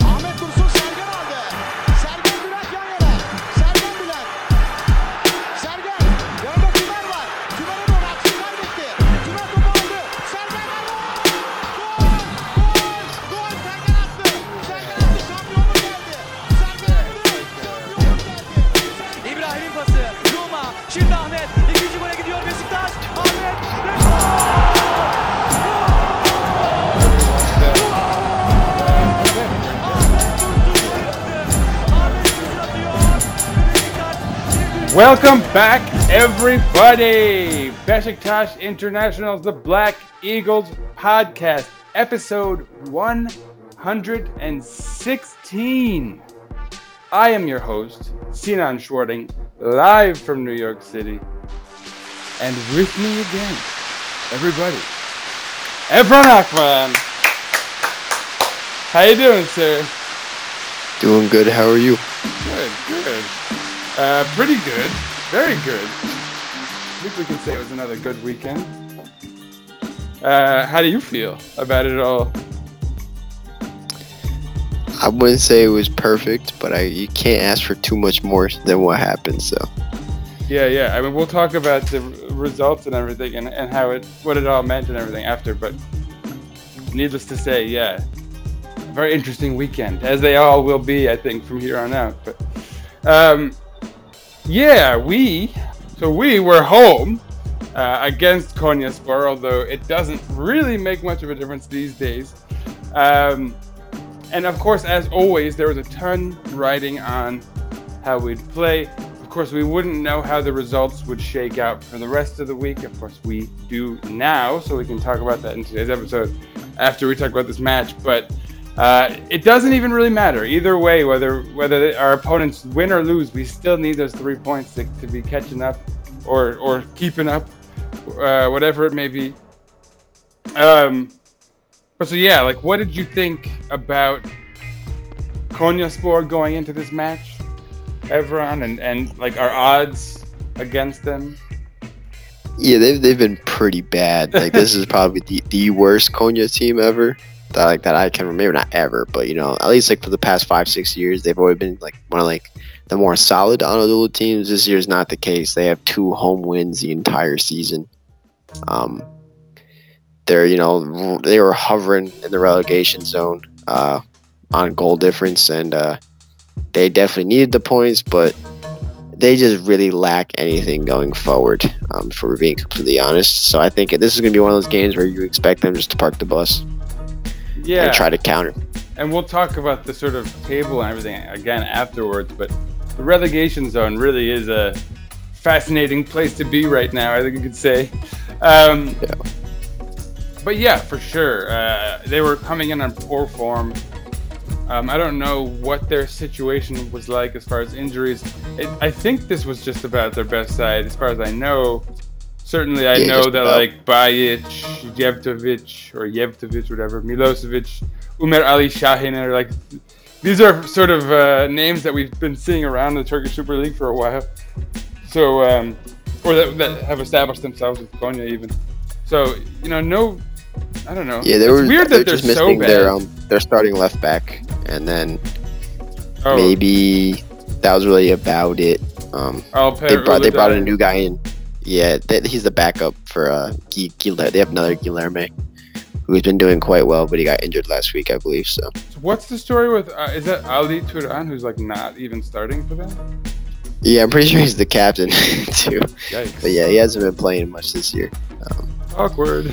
Ahmet Dursun Sergen aldı. Sergen Bülent yan yana. Sergen Bülent. Sergen. Orada Güven var. Güven'e doğru aksınlar gitti. Güven topu aldı. Sergen aldı. Gol. Sergen attı. Sergen attı. Şampiyonluk geldi. Sergen attı. Şampiyonluk geldi. İbrahim'in pası. Roma. Şimdi Ahmet. İkinci gole gidiyor Besiktas. Ahmet. Beşiktaş. Welcome back, everybody. Besiktas International's The Black Eagles podcast, episode 116. I am your host, Sinan Schwarting, live from New York City. And with me again, everybody, Evran Akman. How you doing, sir? Doing good. How are you? Good. Pretty good. Very good. I think we can say it was another good weekend. How do you feel about it all? I wouldn't say it was perfect, but you can't ask for too much more than what happened, so. Yeah. I mean, we'll talk about the results and everything and how what it all meant and everything after, but needless to say, yeah. A very interesting weekend, as they all will be, I think, from here on out. But we were home against Konyaspor, although it doesn't really make much of a difference these days. And of course, as always, there was a ton riding on how we'd play. Of course, we wouldn't know how the results would shake out for the rest of the week. Of course, we do now, so we can talk about that in today's episode after we talk about this match. But it doesn't even really matter either way, whether our opponents win or lose. We still need those 3 points to be catching up or keeping up, whatever it may be. But so yeah, like, what did you think about Konyaspor going into this match, Evran, and like our odds against them? Yeah, they've been pretty bad. Like, this is probably the worst Konya team ever. That I can remember, not ever, but you know, at least like for the past 5-6 years, they've always been like one of like the more solid Anadolu teams. This year is not the case. They have 2 home wins the entire season. They were hovering in the relegation zone on goal difference, and they definitely needed the points, but they just really lack anything going forward, if we're being completely honest. So I think this is going to be one of those games where you expect them just to park the bus. Yeah, and try to counter. And we'll talk about the sort of table and everything again afterwards, but the relegation zone really is a fascinating place to be right now, I think you could say. Yeah. But yeah, for sure. They were coming in on poor form. I don't know what their situation was like as far as injuries. I think this was just about their best side, as far as I know. Certainly, I know that like Bajic, Jevtović, whatever, Milosevic, Umer Ali Şahin, are like, these are sort of names that we've been seeing around the Turkish Super League for a while. So, or that have established themselves with Konya even. So, you know, no, I don't know. Yeah, it's weird that they're just so missing bad. Their starting left back, and then maybe that was really about it. They brought a new guy in. Yeah, he's the backup for Guilherme. They have another Guilherme who's been doing quite well, but he got injured last week, I believe. So what's the story with? Is that Ali Turan who's like not even starting for them? Yeah, I'm pretty sure he's the captain too. Yikes. But yeah, he hasn't been playing much this year. Awkward.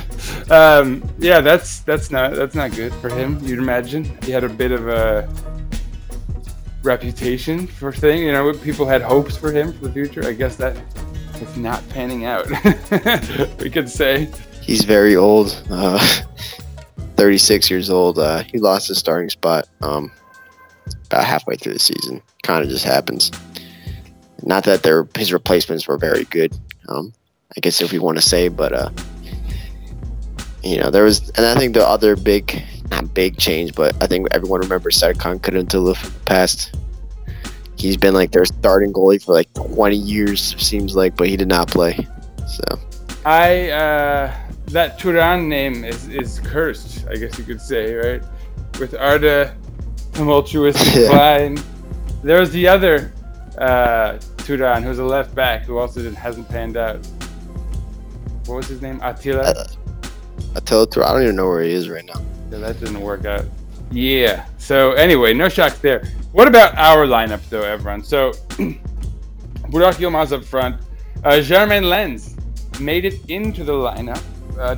Yeah, that's not good for him. You'd imagine he had a bit of a reputation for thing. You know, people had hopes for him for the future. I guess that. It's not panning out. We could say he's very old, 36 years old. He lost his starting spot about halfway through the season. Kind of just happens. Not that his replacements were very good, I guess, if we want to say, but you know, there was, and I think the other not big change, but I think everyone remembers Serkan Kırıntılı from the past. He's been like their starting goalie for like 20 years, seems like, but he did not play. So I that Turan name is cursed, I guess you could say, right? With Arda, tumultuous decline. There's the other Turan, who's a left back, who also hasn't panned out. What was his name? Attila? Attila Turan, I don't even know where he is right now. Yeah, that didn't work out. Yeah, so anyway, no shocks there. What about our lineup, though, everyone? So, Burak Yılmaz up front. Germain Lens made it into the lineup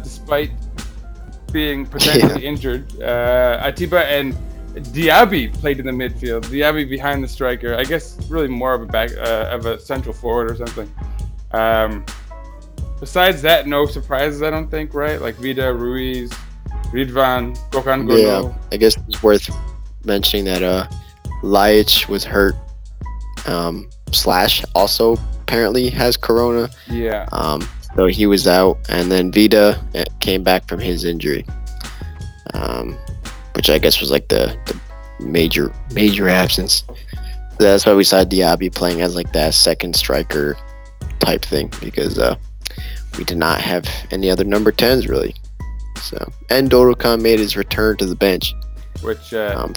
despite being potentially injured. Atiba and Diaby played in the midfield. Diaby behind the striker. I guess really more of a back of a central forward or something. Besides that, no surprises, I don't think, right? Like Vida, Ruiz, Ridvan, Gökhan Gönül. Yeah, I guess it's worth mentioning that Ljajić was hurt. Slash also apparently has corona. Yeah. So he was out, and then Vida came back from his injury, which I guess was like the major absence. So that's why we saw Diaby playing as like that second striker type thing, because we did not have any other number 10s really. So, and Dorukhan made his return to the bench, which for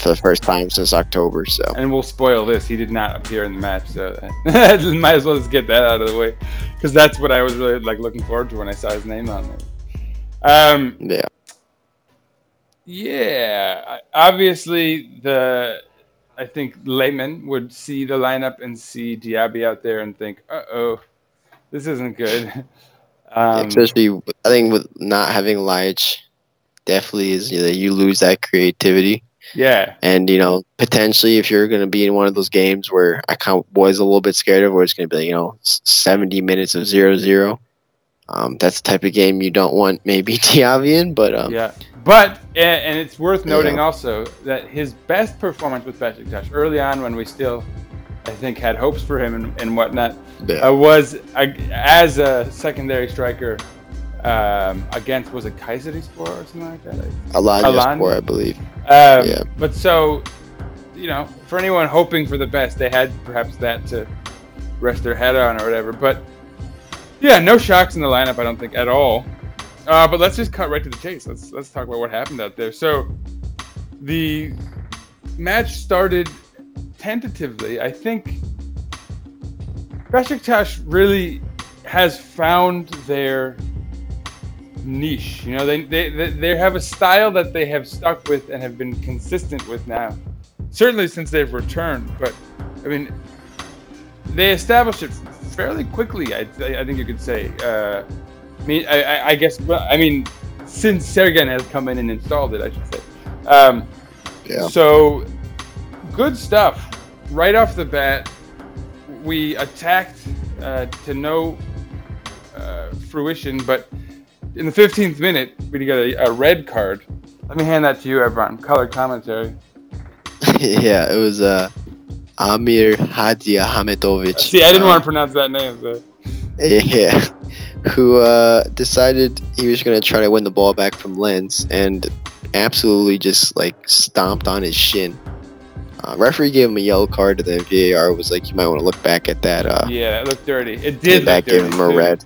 the first time since October. So, and we'll spoil this, he did not appear in the match, so might as well just get that out of the way, because that's what I was really like looking forward to when I saw his name on there. Obviously I think layman would see the lineup and see Diaby out there and think, uh-oh, this isn't good. Especially I think with not having Ljajić, definitely is, you know, you lose that creativity. Yeah. And, you know, potentially if you're going to be in one of those games where I was a little bit scared of, where it's going to be, you know, 70 minutes of 0-0. That's the type of game you don't want maybe Diaby in, but... yeah. But, and it's worth noting also that his best performance with Besiktas early on, when we still, I think, had hopes for him and whatnot, was as a secondary striker. Against, was it Kayseri Spor or something like that? Alanya Spor, I believe. But so, you know, for anyone hoping for the best, they had perhaps that to rest their head on or whatever. But yeah, no shocks in the lineup, I don't think, at all. But let's just cut right to the chase. Let's talk about what happened out there. So the match started tentatively. I think Besiktas really has found their niche. You know, they have a style that they have stuck with and have been consistent with now, certainly since they've returned. But I mean, they established it fairly quickly, I think you could say. Since Sergen has come in and installed it, I should say. So good stuff right off the bat. We attacked to no fruition, but in the 15th minute, we got a red card. Let me hand that to you, Evran. Color commentary. It was Amir Hadi Ahmetovic. See, I didn't want to pronounce that name. So. Yeah, who decided he was going to try to win the ball back from Lens and absolutely just like stomped on his shin. Referee gave him a yellow card, to the VAR was like, you might want to look back at that. Yeah, it looked dirty. It did. That gave him a red.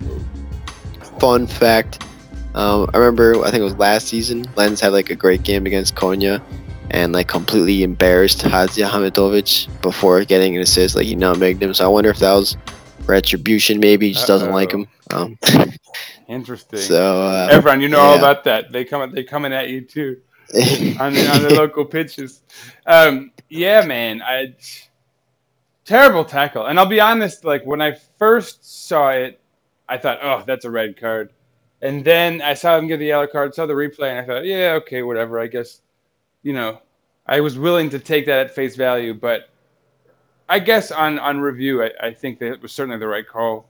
Fun fact. I remember, I think it was last season, Lens had like a great game against Konya and like completely embarrassed Hadzia Hamitovic before getting an assist. Like, he nutmegged him. So I wonder if that was retribution, maybe. He just doesn't like him. Interesting. So, everyone, you know all about that. They coming at you too on the local pitches. Man. Terrible tackle. And I'll be honest, like when I first saw it, I thought, oh, that's a red card. And then I saw him get the yellow card, saw the replay, and I thought, yeah, okay, whatever. I guess, you know, I was willing to take that at face value. But I guess on review, I think that it was certainly the right call.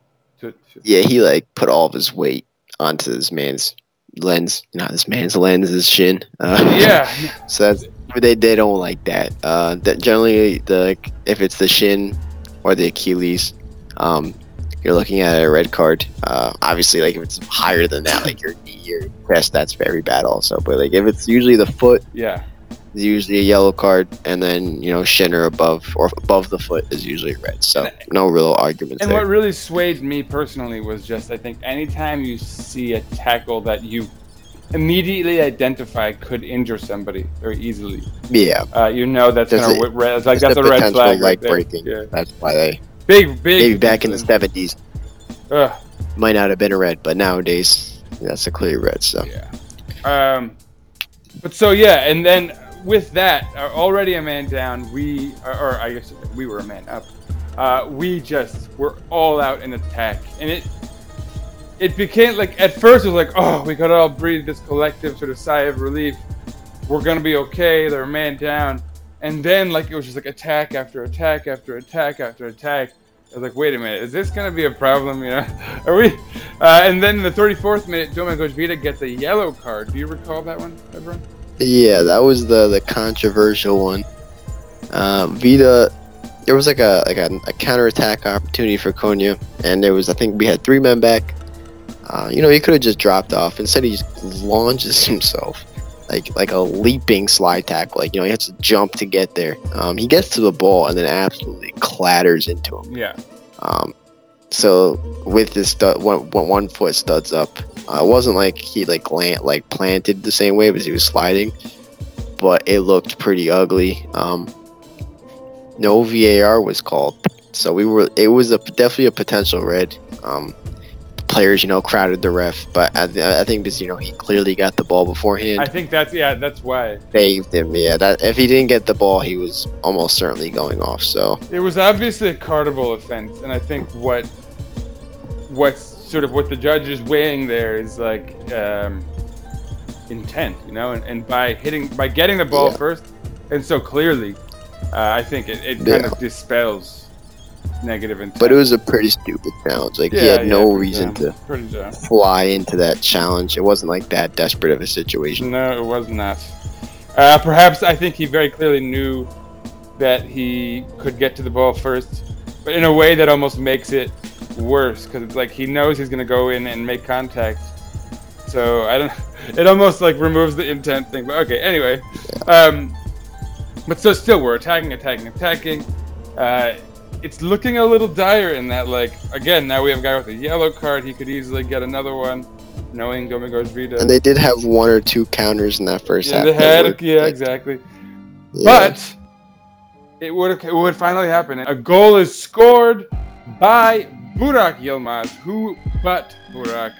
Yeah, he, like, put all of his weight onto this man's Lens. Not this man's Lens, his shin. So that's, they don't like that. That generally, if it's the shin or the Achilles, you're looking at a red card. Obviously, like, if it's higher than that, like your knee, your chest, that's very bad also. But, like, if it's usually the foot, usually a yellow card, and then, you know, shin or above the foot is usually red. So no real argument there. And what really swayed me personally was just, I think anytime you see a tackle that you immediately identify could injure somebody very easily. Yeah. You know, that's a red flag. Right breaking. Yeah. That's why they maybe back in the 70s. Might not have been a red, but nowadays that's a clear red. So yeah. But so yeah, and then with that, already a man down, we were a man up. We just were all out in attack, and it became like, at first it was like, oh, we gotta all breathe this collective sort of sigh of relief. We're gonna be okay. They're a man down, and then like it was just like attack after attack after attack after attack. I was like, wait a minute, is this going to be a problem? You know, are we? And then in the 34th minute, Domenico Vita gets a yellow card. Do you recall that one, everyone? Yeah, that was the controversial one. Vida, there was like a counterattack opportunity for Konya, and there was, I think we had three men back. You know, he could have just dropped off. Instead, he just launches himself like a leaping slide tackle. Like, you know, he has to jump to get there. He gets to the ball and then absolutely clatters into him. Yeah. So with this one foot studs up, it wasn't like he like planted the same way as he was sliding, but it looked pretty ugly. No VAR was called, so it was definitely a potential red. Players, you know, crowded the ref, but I think because, you know, he clearly got the ball beforehand. I think that's why saved him. Yeah, that if he didn't get the ball, he was almost certainly going off. So it was obviously a cardable offense, and I think what the judge is weighing there is like intent, you know, and by getting the ball first, and so clearly, I think it kind of dispels negative intent. But it was a pretty stupid challenge. Like, he had no reason to fly into that challenge. It wasn't like that desperate of a situation. No, it was not. Perhaps I think he very clearly knew that he could get to the ball first, but in a way that almost makes it worse, because it's like he knows he's going to go in and make contact. So I don't. It almost like removes the intent thing. But okay, anyway. Yeah. But so still, we're attacking. It's looking a little dire in that, like, again, now we have a guy with a yellow card. He could easily get another one, knowing Domenico Vita. And they did have one or two counters in that first half. They had, exactly. Yeah. But it would finally happen. A goal is scored by Burak Yılmaz. Who but Burak?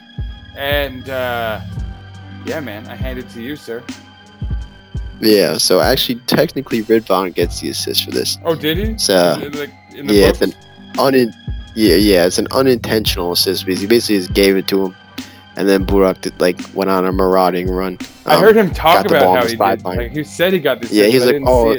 And, yeah, man, I hand it to you, sir. Yeah, so actually, technically, Ridvan gets the assist for this. Oh, did he? So, it's an unintentional assist because he basically just gave it to him, and then Burak went on a marauding run. I heard him talk about how he did. Like, he said he got this. Yeah, he's like, oh,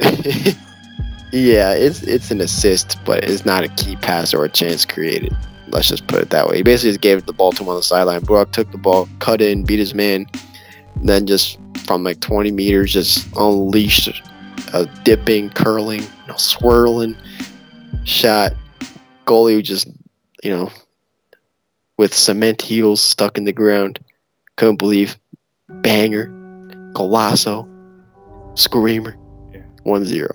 yeah, it's an assist, but it's not a key pass or a chance created. Let's just put it that way. He basically just gave the ball to him on the sideline. Burak took the ball, cut in, beat his man, and then just from like 20 meters, just unleashed a dipping, curling, you know, swirling shot. Goalie just, you know, with cement heels stuck in the ground. Couldn't believe. Banger. Golazo. Screamer. 1-0.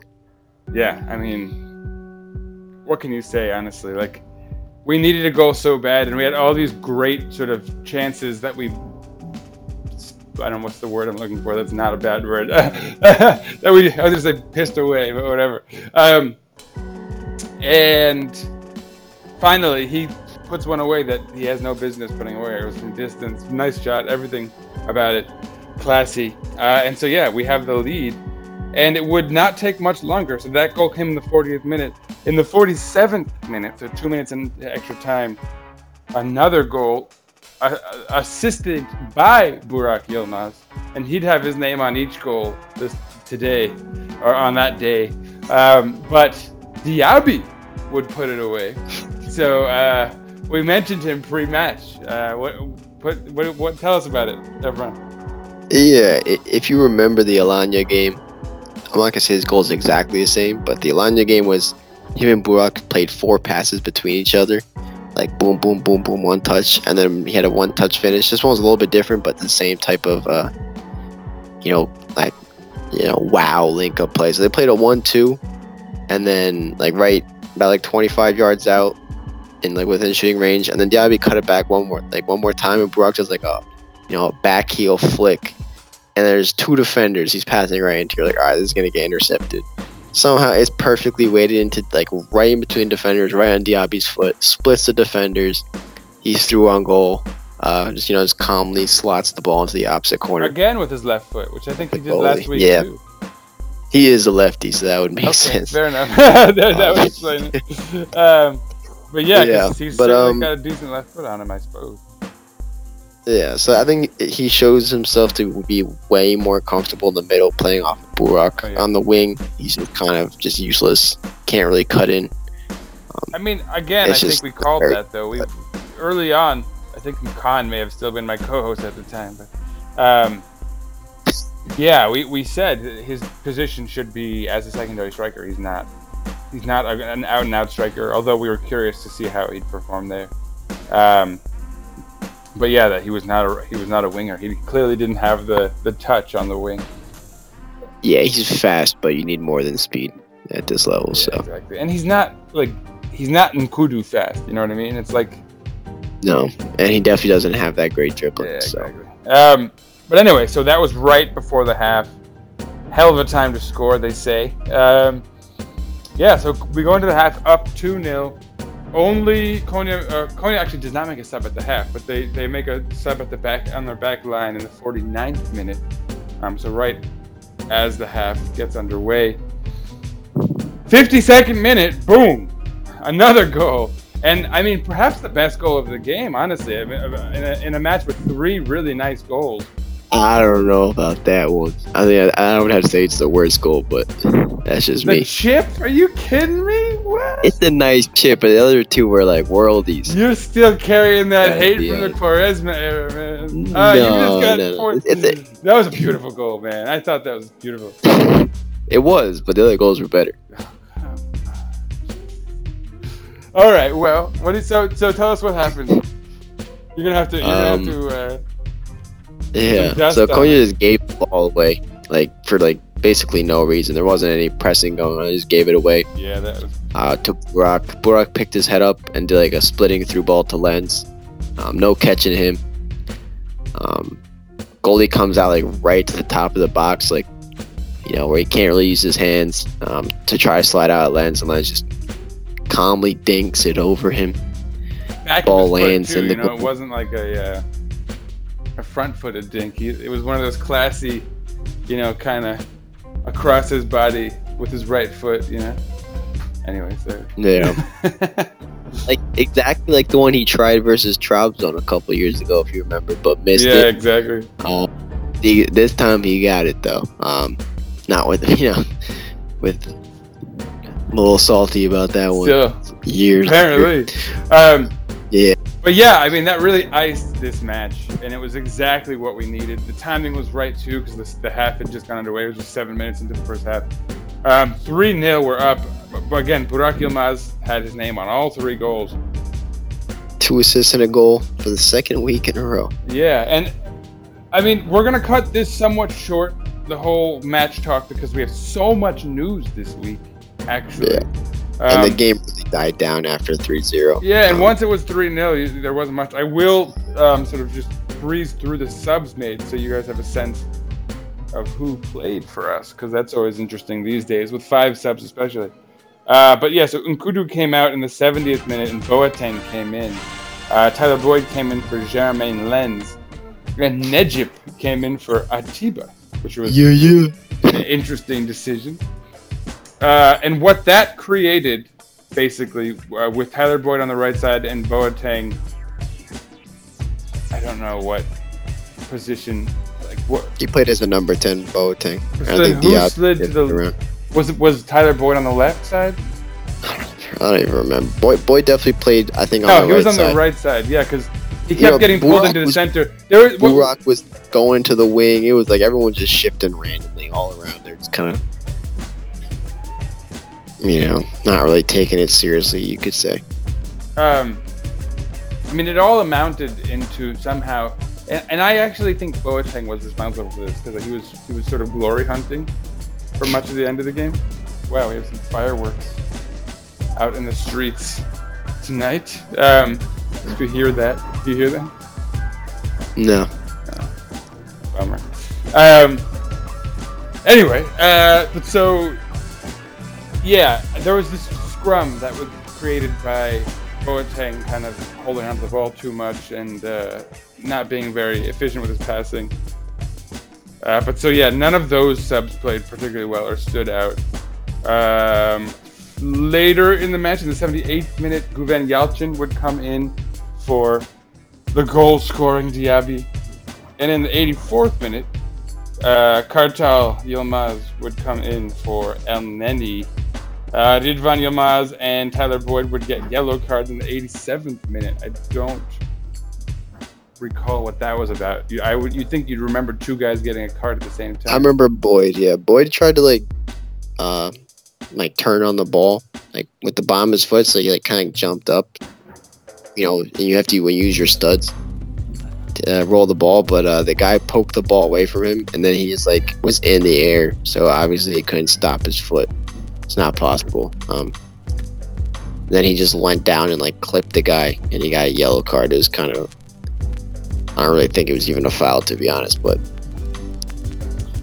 Yeah, I mean, what can you say, honestly? Like, we needed a goal so bad, and we had all these great sort of chances that we've, I don't know what's the word I'm looking for. That's not a bad word. That we, I was just like pissed away, but whatever. And finally, he puts one away that he has no business putting away. It was from distance. Nice shot. Everything about it, classy. And so yeah, we have the lead, and it would not take much longer. So that goal came in the 40th minute. In the 47th minute, so 2 minutes in extra time, another goal. Assisted by Burak Yılmaz, and he'd have his name on each goal on that day. But Diaby would put it away. So we mentioned him pre-match. What? Tell us about it, Evran. Yeah, if you remember the Alanya game, I'm not gonna say his goal is exactly the same, but the Alanya game was him and Burak played four passes between each other. Like boom, boom, boom, boom, one touch, and then he had a one touch finish. This one was a little bit different, but the same type of, you know, like wow link-up play. So they played a 1-2, and then right about 25 yards out and within shooting range, and then Diaby cut it back one more time, and Burak does a back heel flick, and there's two defenders he's passing right into. You're like, all right, this is gonna get intercepted. Somehow it's perfectly weighted into right in between defenders, right on Diaby's foot, splits the defenders. He's through on goal. Just calmly slots the ball into the opposite corner. Again with his left foot, which I think he did last week too. He is a lefty, so that would make sense. Fair enough. That would explain it. He's got a decent left foot on him, I suppose. Yeah, so I think he shows himself to be way more comfortable in the middle, playing off of Burak. On the wing, he's kind of useless. Can't really cut in. I think we called that, though. Early on, I think Khan may have still been my co-host at the time. But, we said his position should be as a secondary striker. He's not an out-and-out striker, although we were curious to see how he'd perform there. That he was not a winger. He clearly didn't have the touch on the wing. Yeah, he's fast, but you need more than speed at this level. Yeah, so exactly. And he's not Nkudu fast. You know what I mean? It's like no, and he definitely doesn't have that great dribbling. Yeah, exactly. So. But anyway, so that was right before the half. Hell of a time to score, they say. So we go into the half up 2-0. Only Konya actually does not make a sub at the half, but they make a sub at the back on their back line in the 49th minute. So right as the half gets underway. 52nd minute, boom, another goal. And perhaps the best goal of the game, honestly, in a match with three really nice goals. I don't know about that one. I would have to say it's the worst goal, but that's just me. The chip? Are you kidding me? What? It's a nice chip, but the other two were worldies. You're still carrying that hate from the Quaresma era, man. That was a beautiful goal, man. I thought that was beautiful. It was, but the other goals were better. All right, well, so tell us what happened. You're gonna have to Yeah, so Konya just gave the ball away, for basically no reason. There wasn't any pressing going on. He just gave it away. Yeah, that was... to Burak. Burak picked his head up and did a splitting through ball to Lens. No catching him. Goalie comes out right to the top of the box, where he can't really use his hands to try to slide out at Lens, and Lens just calmly dinks it over him. Back ball in lands too, in the. It wasn't a front-footed dink. It was one of those classy, kind of across his body with his right foot, Anyway, so... Yeah. Exactly the one he tried versus Trabzon a couple years ago, if you remember, but missed it. Yeah, exactly. This time he got it, though. Not with, I'm a little salty about that one. So, years apparently. Yeah. But that really iced this match, and it was exactly what we needed. The timing was right, too, because the half had just gone underway. It was just 7 minutes into the first half. 3-0, we're up. But again, Burak Yılmaz had his name on all three goals. 2 assists and a goal for the second week in a row. Yeah, and, we're going to cut this somewhat short, the whole match talk, because we have so much news this week, actually. Yeah. And the game really died down after 3-0. Yeah, and once it was 3-0, there wasn't much. I will sort of just breeze through the subs made so you guys have a sense of who played for us, because that's always interesting these days, with 5 subs especially. So Nkudu came out in the 70th minute, and Boateng came in. Tyler Boyd came in for Germain Lens. And Necip came in for Atiba, which was an interesting decision. And what that created, basically, with Tyler Boyd on the right side and Boateng, I don't know what position. He played as a number 10, Boateng. Was Tyler Boyd on the left side? I don't even remember. Boyd definitely played, I think, on the right side. No, he was on the right side, yeah, because he kept getting pulled into the center. Burak was going to the wing. It was everyone just shifting randomly all around there. It's kind of... not really taking it seriously, you could say. It all amounted into somehow And I actually think Boateng was responsible for this, because he was sort of glory hunting for much of the end of the game. Wow, we have some fireworks out in the streets tonight. Did you hear that? Do you hear them? No. Bummer. Anyway, but so, yeah, there was this scrum that was created by Boateng kind of holding onto the ball too much and not being very efficient with his passing. But so, yeah, none of those subs played particularly well or stood out. Later in the match, in the 78th minute, Güven Yalçın would come in for the goal-scoring Diaby. And in the 84th minute, Kartal Yilmaz would come in for El Neni. Ridvan Yilmaz and Tyler Boyd would get yellow cards in the 87th minute. I don't recall what that was about. You think you'd remember two guys getting a card at the same time. I remember Boyd, yeah. Boyd tried to turn on the ball, with the bottom of his foot, so he kind of jumped up. You know, and you have to use your studs to roll the ball, but the guy poked the ball away from him, and then he just was in the air, so obviously he couldn't stop his foot. It's not possible. Then he just went down and clipped the guy, and he got a yellow card. It was kind of, I don't really think it was even a foul, to be honest, but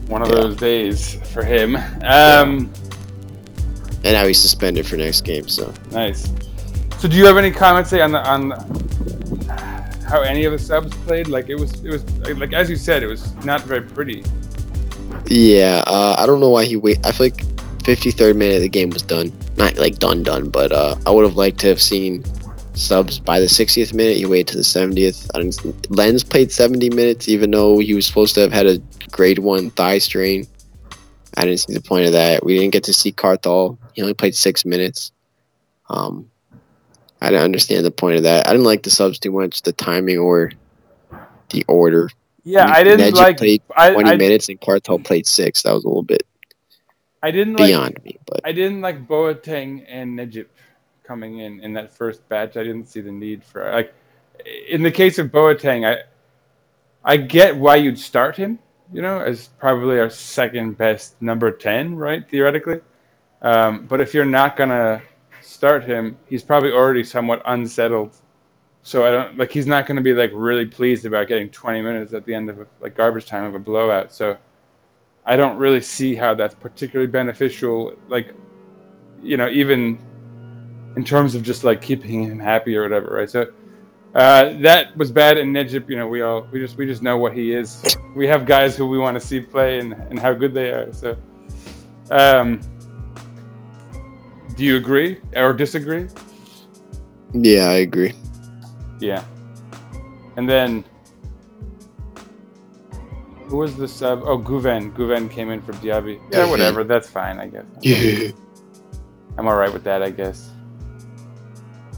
one of those days for him. And now he's suspended for next game. So nice. So, do you have any comments on how any of the subs played? It was as you said, it was not very pretty. Yeah, I don't know why he waited. I feel 53rd minute of the game was done. Not done, but I would have liked to have seen subs by the 60th minute. He waited to the 70th. Lens played 70 minutes, even though he was supposed to have had a grade 1 thigh strain. I didn't see the point of that. We didn't get to see Kartal. He only played 6 minutes. I didn't understand the point of that. I didn't like the subs too much, the timing or the order. Yeah, I didn't Necip like... played 20 minutes and Kartal played 6. That was a little bit beyond me. But I didn't like Boateng and Necip coming in that first batch. I didn't see the need for... in the case of Boateng, I get why you'd start him. You know, as probably our second best number 10, right? Theoretically. But if you're not going to start him, he's probably already somewhat unsettled. So I don't he's not going to be really pleased about getting 20 minutes at the end of garbage time of a blowout. So I don't really see how that's particularly beneficial. Even in terms of just keeping him happy or whatever, right? So, that was bad, and Necip, we just know what he is. We have guys who we want to see play and how good they are. So, do you agree or disagree? Yeah, I agree. Yeah, and then who was the sub? Oh, Güven. Güven came in for Diaby. Yeah, whatever. That's fine, I guess. Yeah, I'm all right with that, I guess.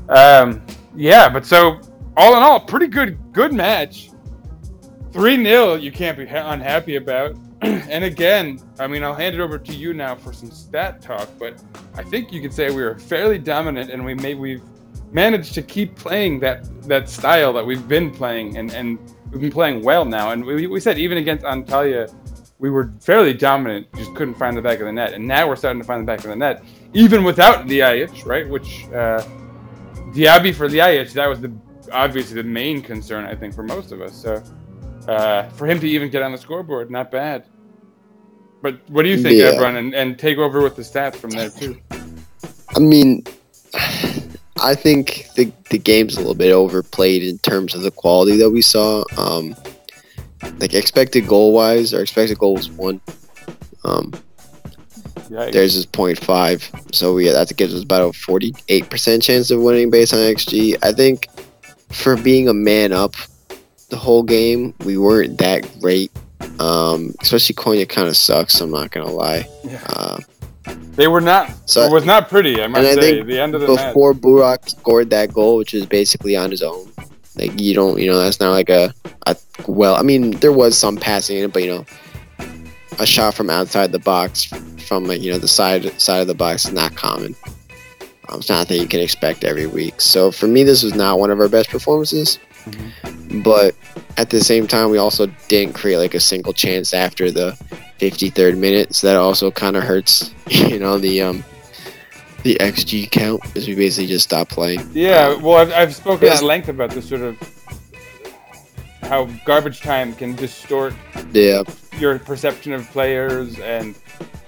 Yeah, but so. All in all, pretty good match. 3-0 you can't be unhappy about. And again, I'll hand it over to you now for some stat talk, but I think you could say we were fairly dominant, and we've managed to keep playing that style that we've been playing, and we've been playing well now. And we said even against Antalya, we were fairly dominant, just couldn't find the back of the net. And now we're starting to find the back of the net, even without Ljajić, right? Which, Diaby for Ljajić, that was obviously the main concern, I think, for most of us. So for him to even get on the scoreboard, not bad. But what do you think, Evran? And take over with the stats from there too. I think the game's a little bit overplayed in terms of the quality that we saw. Expected goal wise, our expected goal was 1. Theirs is 0.5, so that gives us about a 48% chance of winning based on XG. I think for being a man up the whole game, we weren't that great. Especially Konya kind of sucks, I'm not gonna lie. Yeah. They were not. So it was not pretty. I must say, the end of the before match. Burak scored that goal, which is basically on his own. That's not there was some passing in it, but a shot from outside the box, from the side of the box, is not common. It's not that you can expect every week. So for me, this was not one of our best performances. Mm-hmm. But at the same time, we also didn't create like a single chance after the 53rd minute, so that also kind of hurts, you know, the XG count, because we basically just stopped playing. Yeah, well, I've spoken at length about this sort of how garbage time can distort your perception of players, and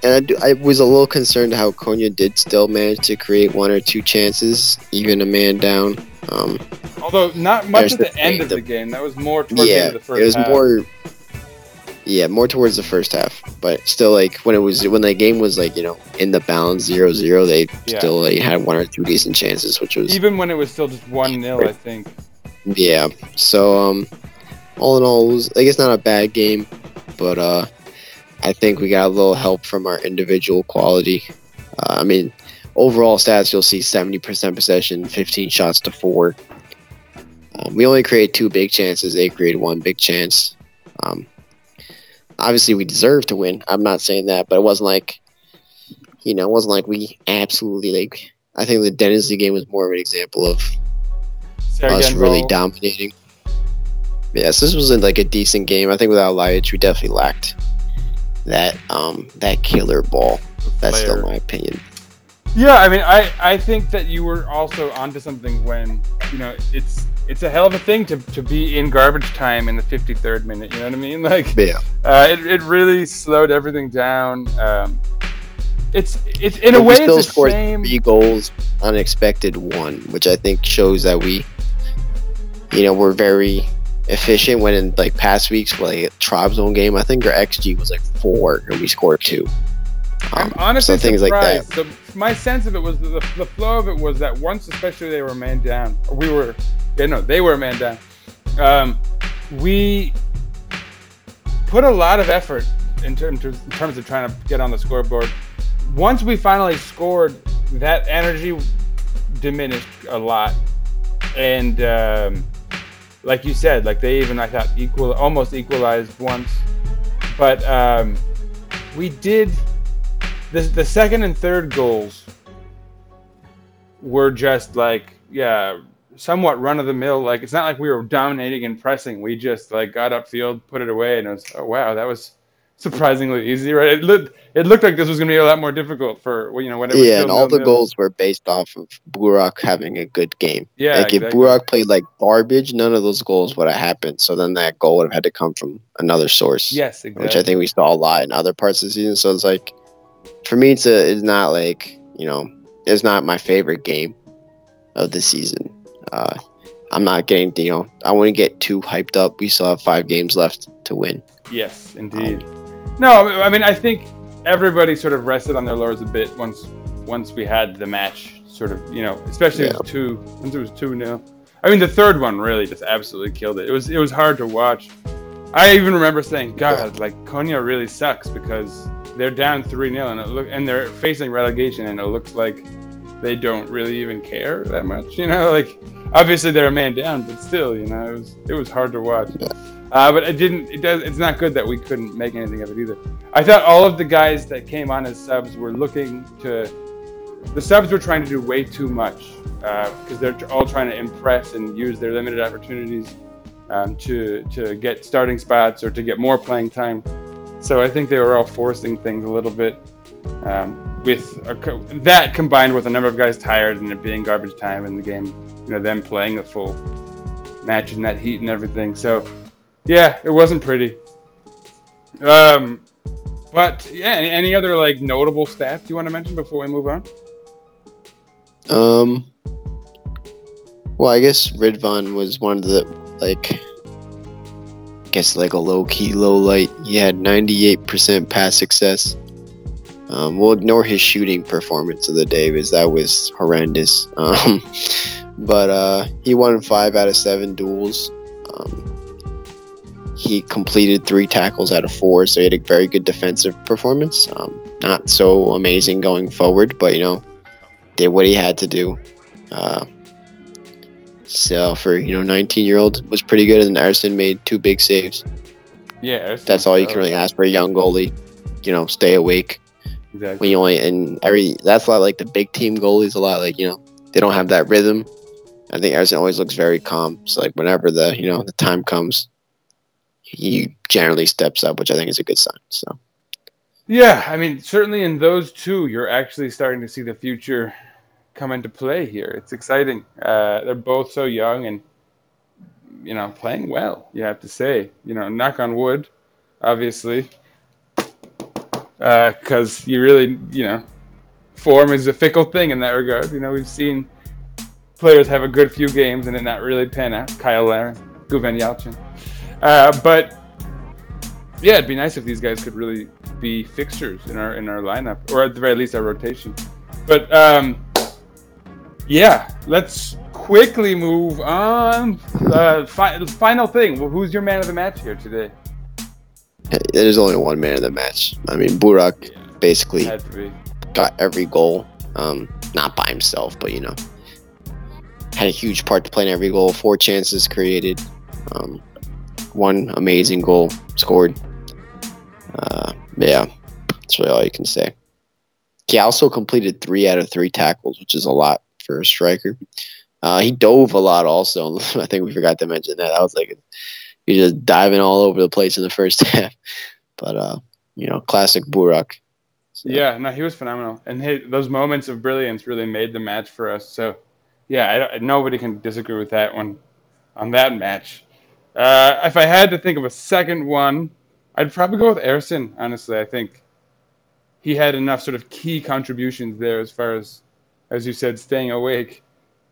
I was a little concerned how Konya did still manage to create one or two chances, even a man down. Although not much at the end of the game. That was more towards the end of the first half. More towards the first half. But still, like, when the game was, like, you know, in the balance 0-0, they still had one or two decent chances, which was... Even when it was still just 1-0, I think. Yeah. So, all in all, it was, I guess, not a bad game, but I think we got a little help from our individual quality. I mean, overall stats, you'll see 70% possession, 15 shots to 4. We only created two big chances. They created one big chance. Obviously, we deserve to win. I'm not saying that, but it wasn't like, you know, we absolutely, like, I think the Denizli game was more of an example of us really dominating. Yes, this wasn't like a decent game. I think without Ljajić, we definitely lacked that killer ball. That's still my opinion. Yeah, I mean, I think that you were also onto something when, you know, it's a hell of a thing to be in garbage time in the 53rd minute, you know what I mean? Like, it really slowed everything down. It's in a way, it's the same. 3 goals, unexpected 1, which I think shows that we, you know, we're very efficient. When in like past weeks, like Trabzon game, I think our XG was like 4 and we scored 2. I'm honestly surprised. Like that. So my sense of it was the flow of it was that once, especially they were man down, they were man down. We put a lot of effort in terms of trying to get on the scoreboard. Once we finally scored, that energy diminished a lot, and like you said, like they even, I thought, almost equalized once, but we did. The second and third goals were just like, somewhat run of the mill. Like, it's not like we were dominating and pressing. We just like got upfield, put it away, and it was, oh wow, that was surprisingly easy, right? It looked like this was going to be a lot more difficult for, you know, whatever. Yeah, and all the goals were based off of Burak having a good game. Yeah, like exactly. If Burak played like garbage, none of those goals would have happened. So then that goal would have had to come from another source. Yes, exactly. Which I think we saw a lot in other parts of the season. So it's like, for me, it's not like, you know, it's not my favorite game of the season. I'm not getting, you know, I wouldn't get too hyped up. We still have 5 games left to win. Yes, indeed. No, I mean, I think everybody sort of rested on their laurels a bit once we had the match, sort of, you know, especially once it was 2-0. I mean, the third one really just absolutely killed it. It was hard to watch. I even remember saying, God, like, Konya really sucks because they're down 3-0 and they're facing relegation, and it looks like they don't really even care that much. You know, like, obviously they're a man down, but still, you know, it was hard to watch. But it's not good that we couldn't make anything of it either. I thought all of the guys that came on as subs were trying to do way too much, because they're all trying to impress and use their limited opportunities to get starting spots or to get more playing time. So I think they were all forcing things a little bit, that combined with a number of guys tired and it being garbage time in the game, you know, them playing the full match and that heat and everything. So, yeah, it wasn't pretty. But, yeah, any other, like, notable stats you want to mention before we move on? Well, I guess Ridvan was one of the, like... I guess like a low-key, low-light. He had 98% pass success. We'll ignore his shooting performance of the day because that was horrendous. But he won 5 out of 7 duels. He completed 3 tackles out of 4, so he had a very good defensive performance. Not so amazing going forward, but, you know, did what he had to do. So for, you know, 19-year-old was pretty good, and Ersin made 2 big saves. Yeah, that's all you can really ask for a young goalie. You know, stay awake. Exactly. That's a lot like the big team goalies. A lot like, you know, they don't have that rhythm. I think Ersin always looks very calm. So like whenever the time comes, he generally steps up, which I think is a good sign. So, yeah, I mean, certainly in those two, you're actually starting to see the future come into play here. It's exciting. They're both so young and, you know, playing well, you have to say. You know, knock on wood, obviously, because you really, you know, form is a fickle thing in that regard. You know, we've seen players have a good few games and then not really pan out. Kyle Larin, Güven Yalçın. But, yeah, it'd be nice if these guys could really be fixtures in our lineup, or at the very least our rotation. But, yeah, let's quickly move on. Final thing, well, who's your man of the match here today? There's only one man of the match. I mean, Burak basically got every goal, not by himself, but, you know, had a huge part to play in every goal. 4 chances created, one amazing goal scored. Yeah, that's really all you can say. He also completed 3 out of 3 tackles, which is a lot for a striker. He dove a lot also. I think we forgot to mention that. I was like, he's just diving all over the place in the first half. But, you know, classic Burak. So. Yeah, no, he was phenomenal. And those moments of brilliance really made the match for us. So, yeah, nobody can disagree with that one on that match. If I had to think of a second one, I'd probably go with Ersin, honestly. I think he had enough sort of key contributions there as far as you said, staying awake,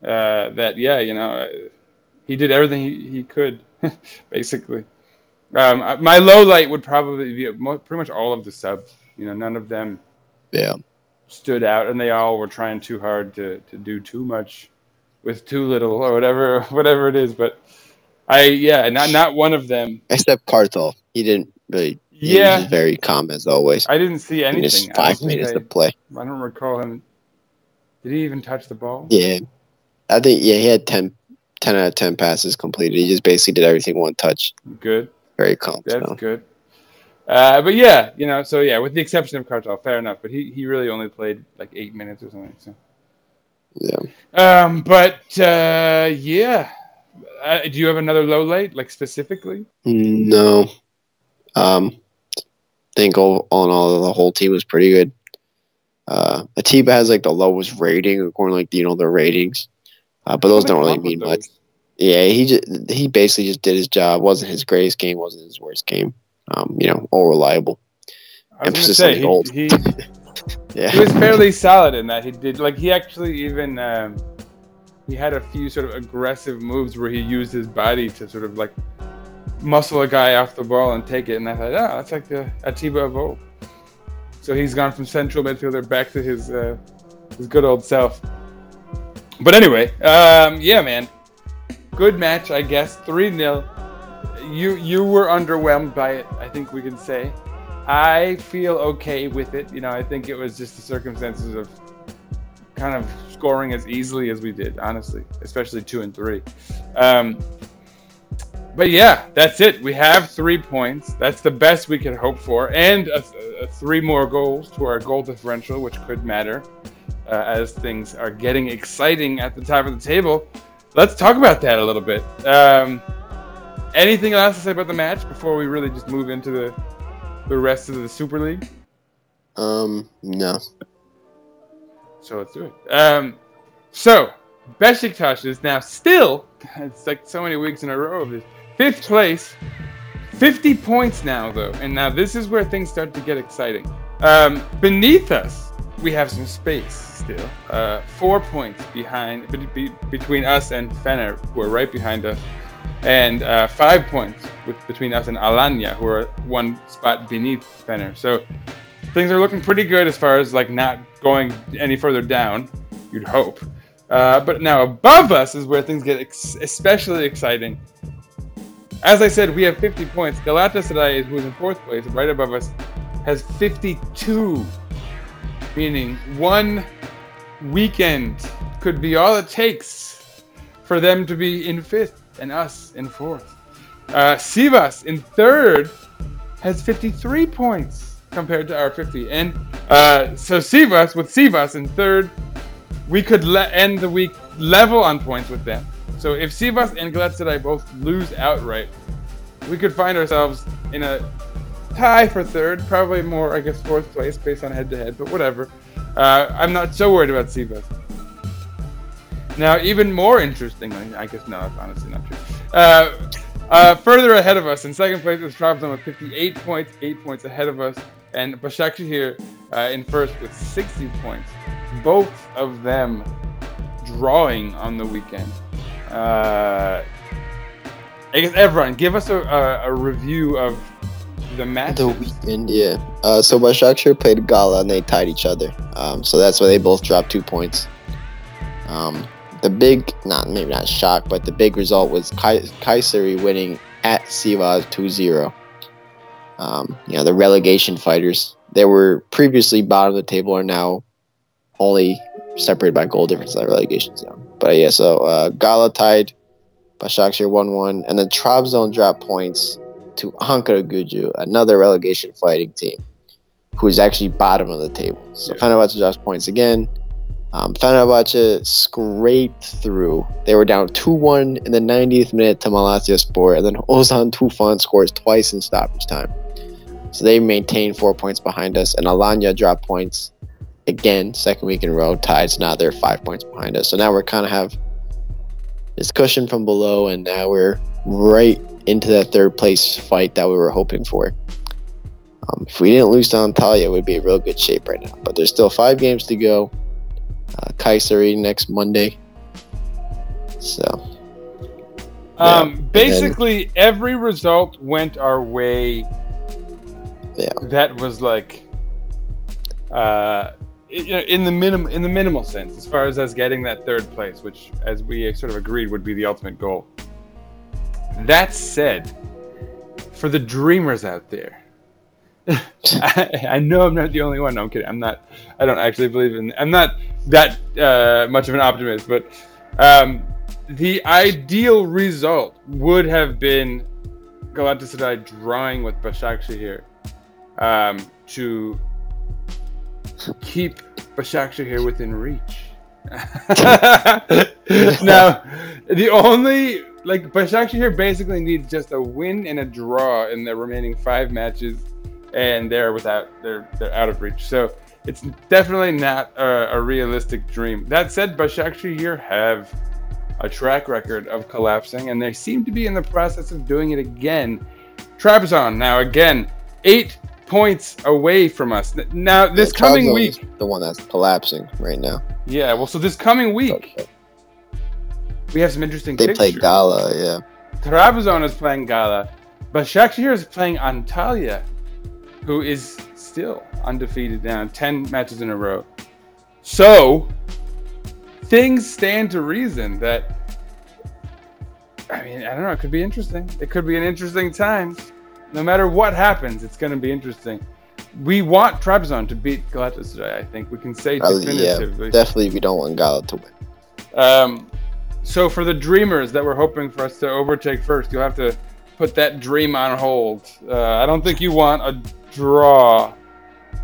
that, yeah, you know, he did everything he could, basically. My low light would probably be pretty much all of the subs. You know, none of them stood out, and they all were trying too hard to do too much with too little or whatever it is, but... not one of them. Except Kartal. He didn't really. He was very calm as always. I didn't see anything. Just 5 minutes to play. I don't recall him. Did he even touch the ball? Yeah, I think he had 10 out of 10 passes completed. He just basically did everything one touch. Good. Very calm. That's good. But yeah, you know, so yeah, with the exception of Kartal, fair enough. But he really only played like 8 minutes or something. So. Yeah. Yeah. Do you have another low light, like specifically? No. I think all in all, the whole team was pretty good. Atiba has like the lowest rating according to like the ratings, but those don't really mean much. Yeah, he basically just did his job. Wasn't his greatest game, wasn't his worst game. You know, all reliable. Emphasis on the old. He was fairly solid in that. He did like he actually even. He had a few sort of aggressive moves where he used his body to sort of like muscle a guy off the ball and take it. And I thought, that's like the Atiba of old. So he's gone from central midfielder back to his good old self. But anyway, yeah, man, good match, I guess. 3-0. You were underwhelmed by it, I think we can say. I feel okay with it. You know, I think it was just the circumstances of kind of scoring as easily as we did, honestly, especially 2 and 3. But yeah, that's it. We have 3 points. That's the best we could hope for, and a 3 more goals to our goal differential, which could matter as things are getting exciting at the top of the table. Let's talk about that a little bit. Anything else to say about the match before we really just move into the rest of the Super League? No. So let's do it. So Besiktas is now still, it's like so many weeks in a row of this, 5th place, 50 points now though. And now this is where things start to get exciting. Beneath us, we have some space still. 4 points behind, between us and Fener, who are right behind us. And 5 points between us and Alanya, who are one spot beneath Fener. So things are looking pretty good as far as like not going any further down, you'd hope. But now above us is where things get especially exciting. As I said, we have 50 points. Galatasaray, who's in 4th place, right above us, has 52, meaning one weekend could be all it takes for them to be in 5th and us in 4th. Sivas in 3rd has 53 points. Compared to our 50, and so Sivas in 3rd, we could end the week level on points with them. So if Sivas and Galatasaray both lose outright, we could find ourselves in a tie for third, probably more, I guess, fourth place based on head-to-head, but whatever. I'm not so worried about Sivas. Now, even more interestingly, I guess, no, that's honestly not true. Further ahead of us, in second place is Trabzon with 58 points, 8 points ahead of us, and Başakşehir in first with 60 points. Both of them drawing on the weekend. I guess, Evran, give us a review of the match. The weekend, yeah. So Başakşehir played Gala and they tied each other. So that's why they both dropped 2 points. The big, maybe not shock, but the big result was Kayseri winning at Sivas 2-0. The relegation fighters, they were previously bottom of the table, are now only separated by goal difference in the relegation zone. But yeah, so Gala tied, Başakşehir 1-1, and then Trabzon dropped points to Ankara Gücü, another relegation fighting team, who's actually bottom of the table. So Fenerbahçe dropped points again. Fenerbahçe scraped through. They were down 2-1 in the 90th minute to Malatyaspor, and then Ozan Tufan scores twice in stoppage time. So they maintained 4 points behind us, and Alanya dropped points again, second week in a row, tied. So now they're 5 points behind us. So now we're kind of have this cushion from below, and now we're right into that third place fight that we were hoping for. If we didn't lose to Antalya, it would be in real good shape right now. But there's still 5 games to go. Kayseri next Monday. So yeah. Basically then, every result went our way. Yeah. That was like in the minimal sense, as far as us getting that third place, which as we sort of agreed would be the ultimate goal. That said, for the dreamers out there, I know I'm not the only one. No, I'm kidding. I don't actually believe in. I'm not that much of an optimist, but the ideal result would have been Galatasaray drawing with Başakşehir to keep Başakşehir within reach. Now, the only Başakşehir basically needs just a win and a draw in the remaining 5 matches. And they're out of reach. So it's definitely not a realistic dream. That said, Başakşehir have a track record of collapsing, and they seem to be in the process of doing it again. Trabzon now again, 8 points away from us. Now this coming week, the one that's collapsing right now. Yeah, well, so this coming week, we have some interesting. They play Gala, yeah. Trabzon is playing Gala, Başakşehir is playing Antalya, who is still undefeated now, 10 matches in a row. So, things stand to reason that, I don't know, it could be interesting. It could be an interesting time. No matter what happens, it's going to be interesting. We want Trabzon to beat Galatasaray, I think. We can say definitively. Yeah, definitely we don't want Gala to win. So, for the dreamers that were hoping for us to overtake first, you'll have to put that dream on hold. I don't think you want a draw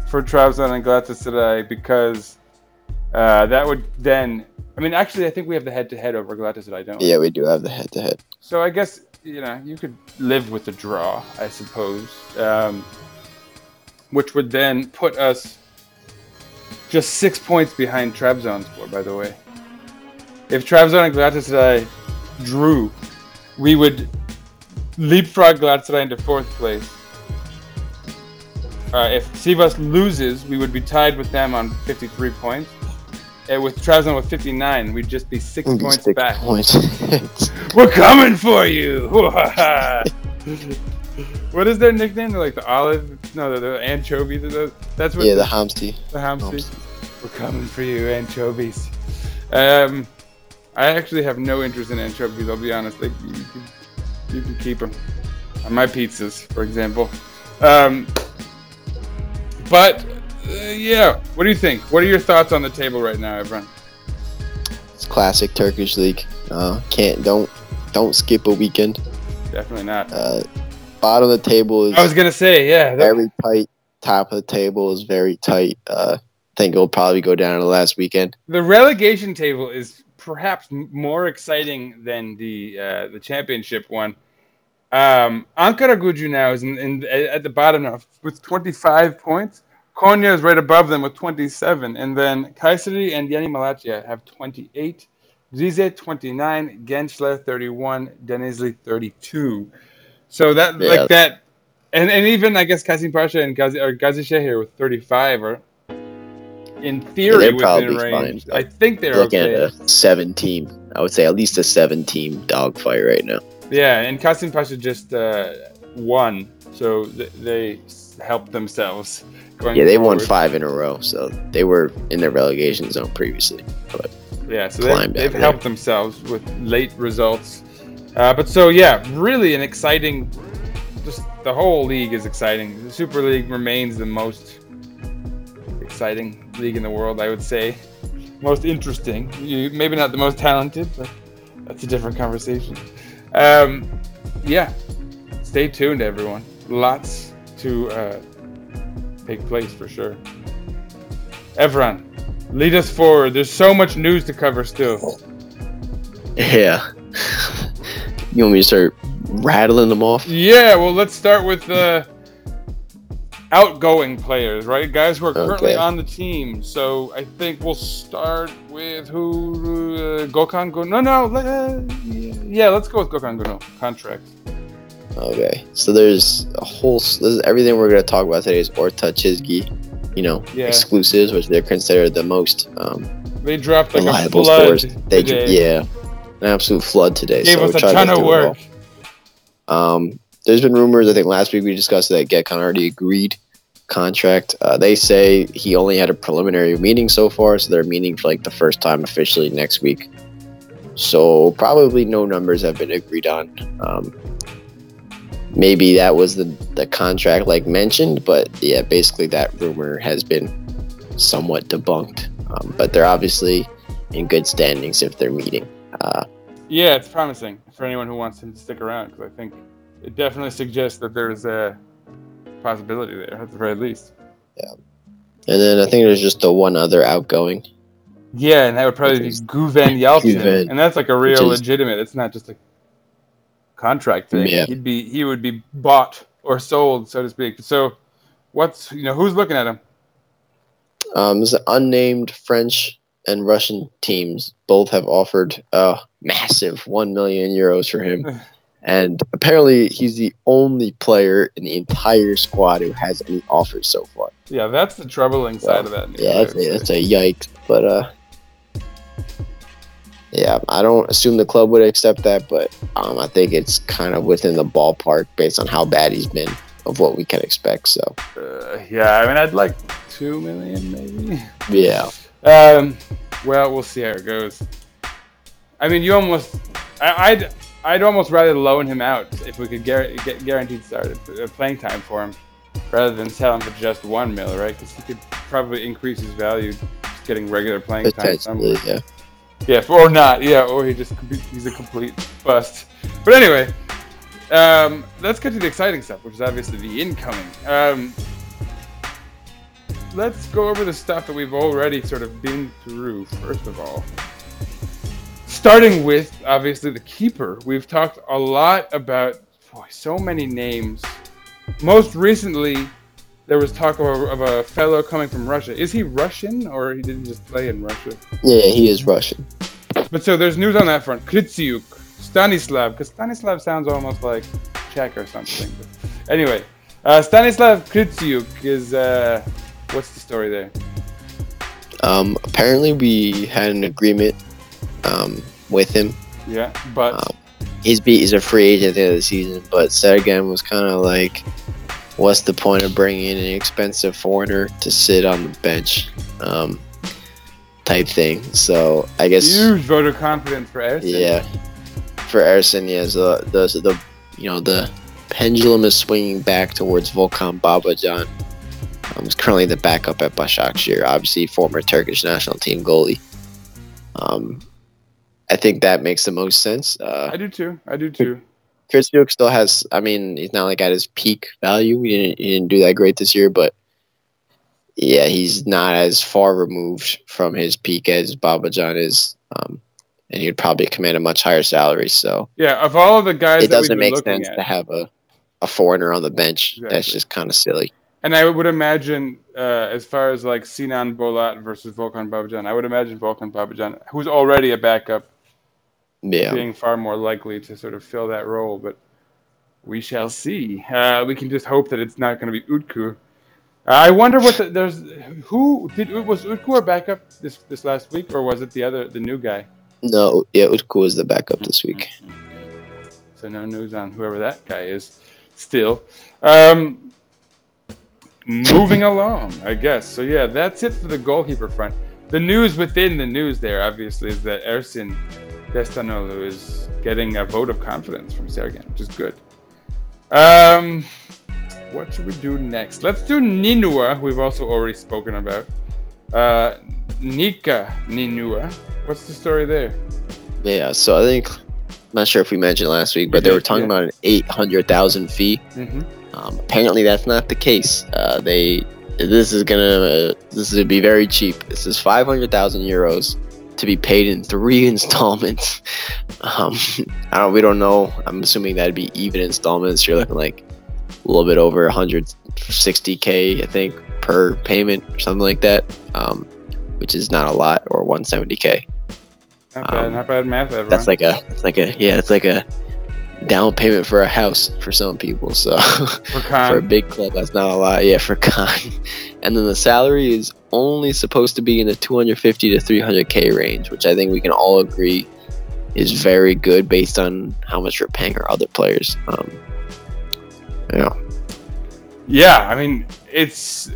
for Trabzon and Galatasaray because that would then... I think we have the head-to-head over Galatasaray, don't we? Yeah, we do have the head-to-head. So I guess, you could live with the draw, I suppose, which would then put us just 6 points behind Trabzonspor, by the way. If Trabzon and Galatasaray drew, we would leapfrog Galatasaray into fourth place. If Sivas loses, we would be tied with them on 53 points. And with Trabzon with 59, we'd just be 6 points back. We're coming for you! What is their nickname? They're like the olive? No, the anchovies. That's what. Yeah, the hamsty. The hamsty. We're coming for you, anchovies. I actually have no interest in anchovies, I'll be honest. Like, you can keep them. On my pizzas, for example. But what do you think? What are your thoughts on the table right now, everyone? It's classic Turkish league. Don't skip a weekend. Definitely not. Bottom of the table is. I was gonna say, yeah, very tight. Top of the table is very tight. I think it'll probably go down to the last weekend. The relegation table is perhaps more exciting than the championship one, Ankara Gucu now is at the bottom now with 25 points. Konya is right above them with 27. And then Kayseri and Yeni Malatya have 28. Rize, 29. Gençler, 31. Denizli, 32. So that, yeah, like that. And even, I guess, Kasımpaşa and Gazişehir with 35 are, in theory, within range. I think they're okay. Looking at a 7-team. I would say at least a 7-team dogfight right now. Yeah, and Kasımpaşa just won, so they helped themselves. Won 5 in a row, so they were in the relegation zone previously. But yeah, so they've helped themselves with late results. Really an exciting... Just the whole league is exciting. The Super League remains the most exciting league in the world, I would say. Most interesting. Maybe not the most talented, but that's a different conversation. Stay tuned, everyone. Lots to take place for sure. Evran, lead us forward. There's so much news to cover still. Yeah. You want me to start rattling them off? Yeah, well, let's start with the outgoing players, right? Guys who are currently on the team. So I think we'll start with who? Gökhan Gönül. Let's go with Gökhan Gönül. Contract. Okay, so everything we're going to talk about today is Orta Çizgi, exclusives, which they're considered the most they dropped like reliable stores. An absolute flood today. Gave us a ton of work. There's been rumors, I think last week we discussed that Gökhan already agreed contract. They say he only had a preliminary meeting so far, so they're meeting for like the first time officially next week. So probably no numbers have been agreed on. Maybe that was the contract like mentioned, but yeah, basically that rumor has been somewhat debunked. But they're obviously in good standings if they're meeting. It's promising for anyone who wants to stick around, because I think it definitely suggests that there's a possibility there, at the very least. Yeah. And then I think there's just the one other outgoing. Yeah, and that would probably be Güven Yalçın. And that's like a real legitimate. It's not just a contract thing. Yeah. He would be bought or sold, so to speak. So who's looking at him? It's an unnamed French and Russian teams both have offered massive 1 million euros for him. And apparently he's the only player in the entire squad who has any offers so far. Yeah, that's the troubling side of that news. Yeah, that's a yikes. But, I don't assume the club would accept that, but I think it's kind of within the ballpark based on how bad he's been of what we can expect. So, I'd like 2 million maybe. Yeah. We'll see how it goes. I mean, I'd almost rather loan him out if we could get guaranteed started playing time for him, rather than sell him for just 1 mil, right? Because he could probably increase his value just getting regular playing time somewhere. Yeah. Yeah, or not. Yeah, or he's a complete bust. But anyway, let's get to the exciting stuff, which is obviously the incoming. Let's go over the stuff that we've already sort of been through, first of all. Starting with, obviously, the keeper. We've talked a lot about so many names. Most recently, there was talk of a fellow coming from Russia. Is he Russian, or he didn't just play in Russia? Yeah, he is Russian. But so there's news on that front. Kritsyuk, Stanislav, because Stanislav sounds almost like Czech or something. But anyway, Stanislav Kritsyuk is... what's the story there? Apparently, we had an agreement... with him. Yeah, but he's a free agent at the end of the season, but Sergen was kind of like, what's the point of bringing in an expensive foreigner to sit on the bench type thing? So I guess huge vote of confidence for Ersin. Yeah, for Ersin, so the pendulum is swinging back towards Volkan Babacan. He's currently the backup at Başakşehir, obviously former Turkish national team goalie. I think that makes the most sense. I do too. Kritsyuk still has, he's not like at his peak value. He didn't do that great this year, but yeah, he's not as far removed from his peak as Babacan is. and you'd probably command a much higher salary. So yeah, of all of the guys, it doesn't make sense to have a foreigner on the bench. Exactly. That's just kind of silly. And I would imagine, as far as like Sinan Bolat versus Volkan Babacan, I would imagine Volkan Babacan, who's already a backup, being far more likely to sort of fill that role. But we shall see. We can just hope that it's not going to be Utku. I wonder what was Utku a backup this last week, or was it the new guy? No, yeah, Utku was the backup this week. So no news on whoever that guy is still. Moving along, I guess. So, yeah, that's it for the goalkeeper front. The news within the news there, obviously, is that Ersin Destanoglu is getting a vote of confidence from Sergen, which is good. What should we do next? Let's do Ninua, who we've also already spoken about. Nika Ninua. What's the story there? Yeah, so I think, I'm not sure if we mentioned last week, but they were talking about an 800,000 fee. Mm-hmm. Apparently that's not the case. This would be very cheap. This is 500,000 euros to be paid in 3 installments. We don't know. I'm assuming that'd be even installments. You're looking like a little bit over 160k, I think, per payment or something like that, which is not a lot, or 170k. Not bad math, everyone. It's like a down payment for a house for some people, so for a big club that's not a lot. Yeah, for Khan. And then the salary is only supposed to be in the 250 to 300k range, which I think we can all agree is very good based on how much we're paying our other players. Yeah, I mean, it's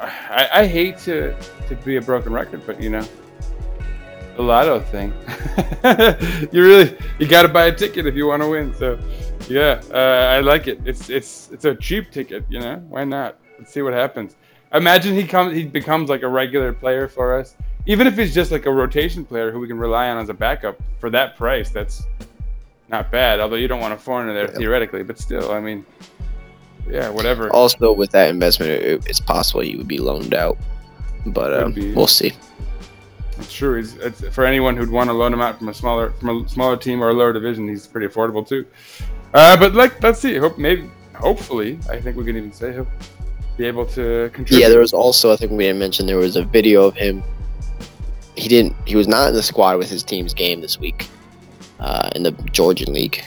I hate to be a broken record, but you know, the lotto thing. you got to buy a ticket if you want to win. So yeah, I like it. It's a cheap ticket, you know. Why not? Let's see what happens. Imagine he becomes like a regular player for us, even if he's just like a rotation player who we can rely on as a backup for that price. That's not bad. Although you don't want a foreigner there theoretically, but still, I mean, yeah, whatever. Also, with that investment, it's possible you would be loaned out, but we'll see. It's true. It's for anyone who'd want to loan him out from a smaller team or a lower division, he's pretty affordable too. But let's see. Hopefully, I think we can even say he'll be able to contribute. Yeah, there was also, I think we didn't mention, there was a video of him. He was not in the squad with his team's game this week in the Georgian League,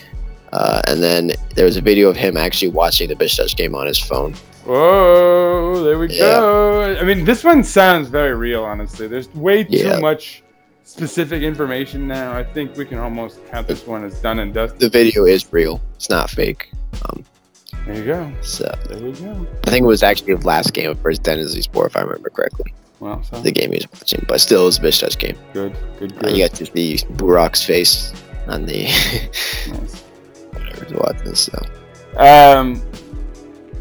and then there was a video of him actually watching the Besiktas game on his phone. Whoa, there we go. I mean, this one sounds very real, honestly. There's way too much specific information now. I think we can almost count this one as done and dusted. The video is real. It's not fake. There you go. So, there you go. I think it was actually the last game of first Denizli Sport, if I remember correctly. Well, so the game he was watching, but still it was a Besiktas game. Good. You got to see Burak's face on the... nice. Whatever he's watching, so...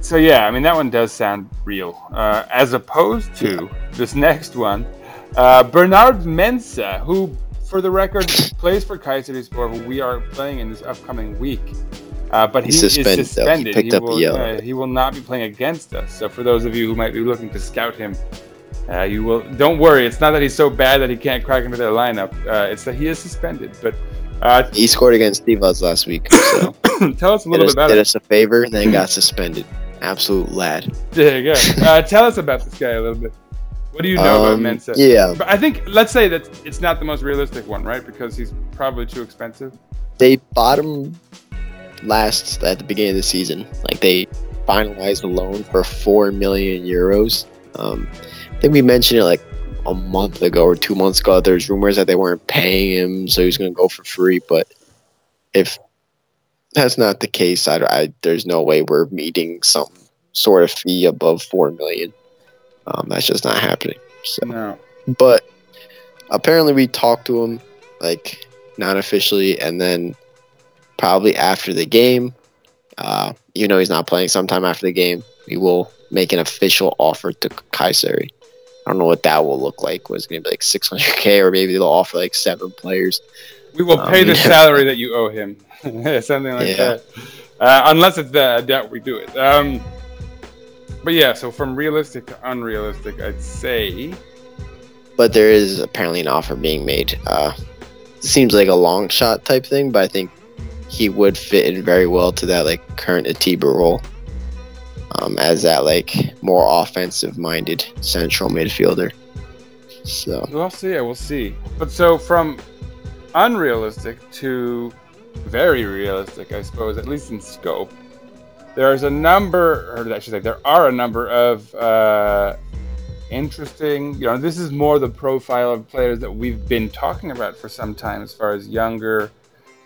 So yeah, I mean, that one does sound real. As opposed to this next one, Bernard Mensah, who, for the record, plays for Kayseri Spor, who we are playing in this upcoming week. But he's suspended. He will not be playing against us. So for those of you who might be looking to scout him, you will. Don't worry. It's not that he's so bad that he can't crack into their lineup. It's that he is suspended. But he scored against Sivas last week. So tell us a little bit about it. Did us a favor, and then got suspended. Absolute lad. There you go. Tell us about this guy a little bit. What do you know about Mensah? Yeah. But I think, let's say that it's not the most realistic one, right? Because he's probably too expensive. They bought him last at the beginning of the season. Like, they finalized the loan for 4 million euros. I think we mentioned it like a month ago or 2 months ago. There's rumors that they weren't paying him, so he was going to go for free. But if that's not the case, there's no way we're meeting some sort of fee above 4 million. That's just not happening. So. No. But apparently we talked to him, like, not officially, and then probably after the game, he's not playing. Sometime after the game, we will make an official offer to Kayseri. I don't know what that will look like. Was it going to be like 600k, or maybe they'll offer like 7 players? We will pay the salary that you owe him. Something like that. Unless it's that, I doubt we do it. But yeah, so from realistic to unrealistic, I'd say. But there is apparently an offer being made. seems like a long shot type thing, but I think he would fit in very well to that like current Atiba role, as that like more offensive-minded central midfielder. So we'll see. But so from unrealistic to very realistic, I suppose, at least in scope, there are a number of interesting, you know, this is more the profile of players that we've been talking about for some time, as far as younger,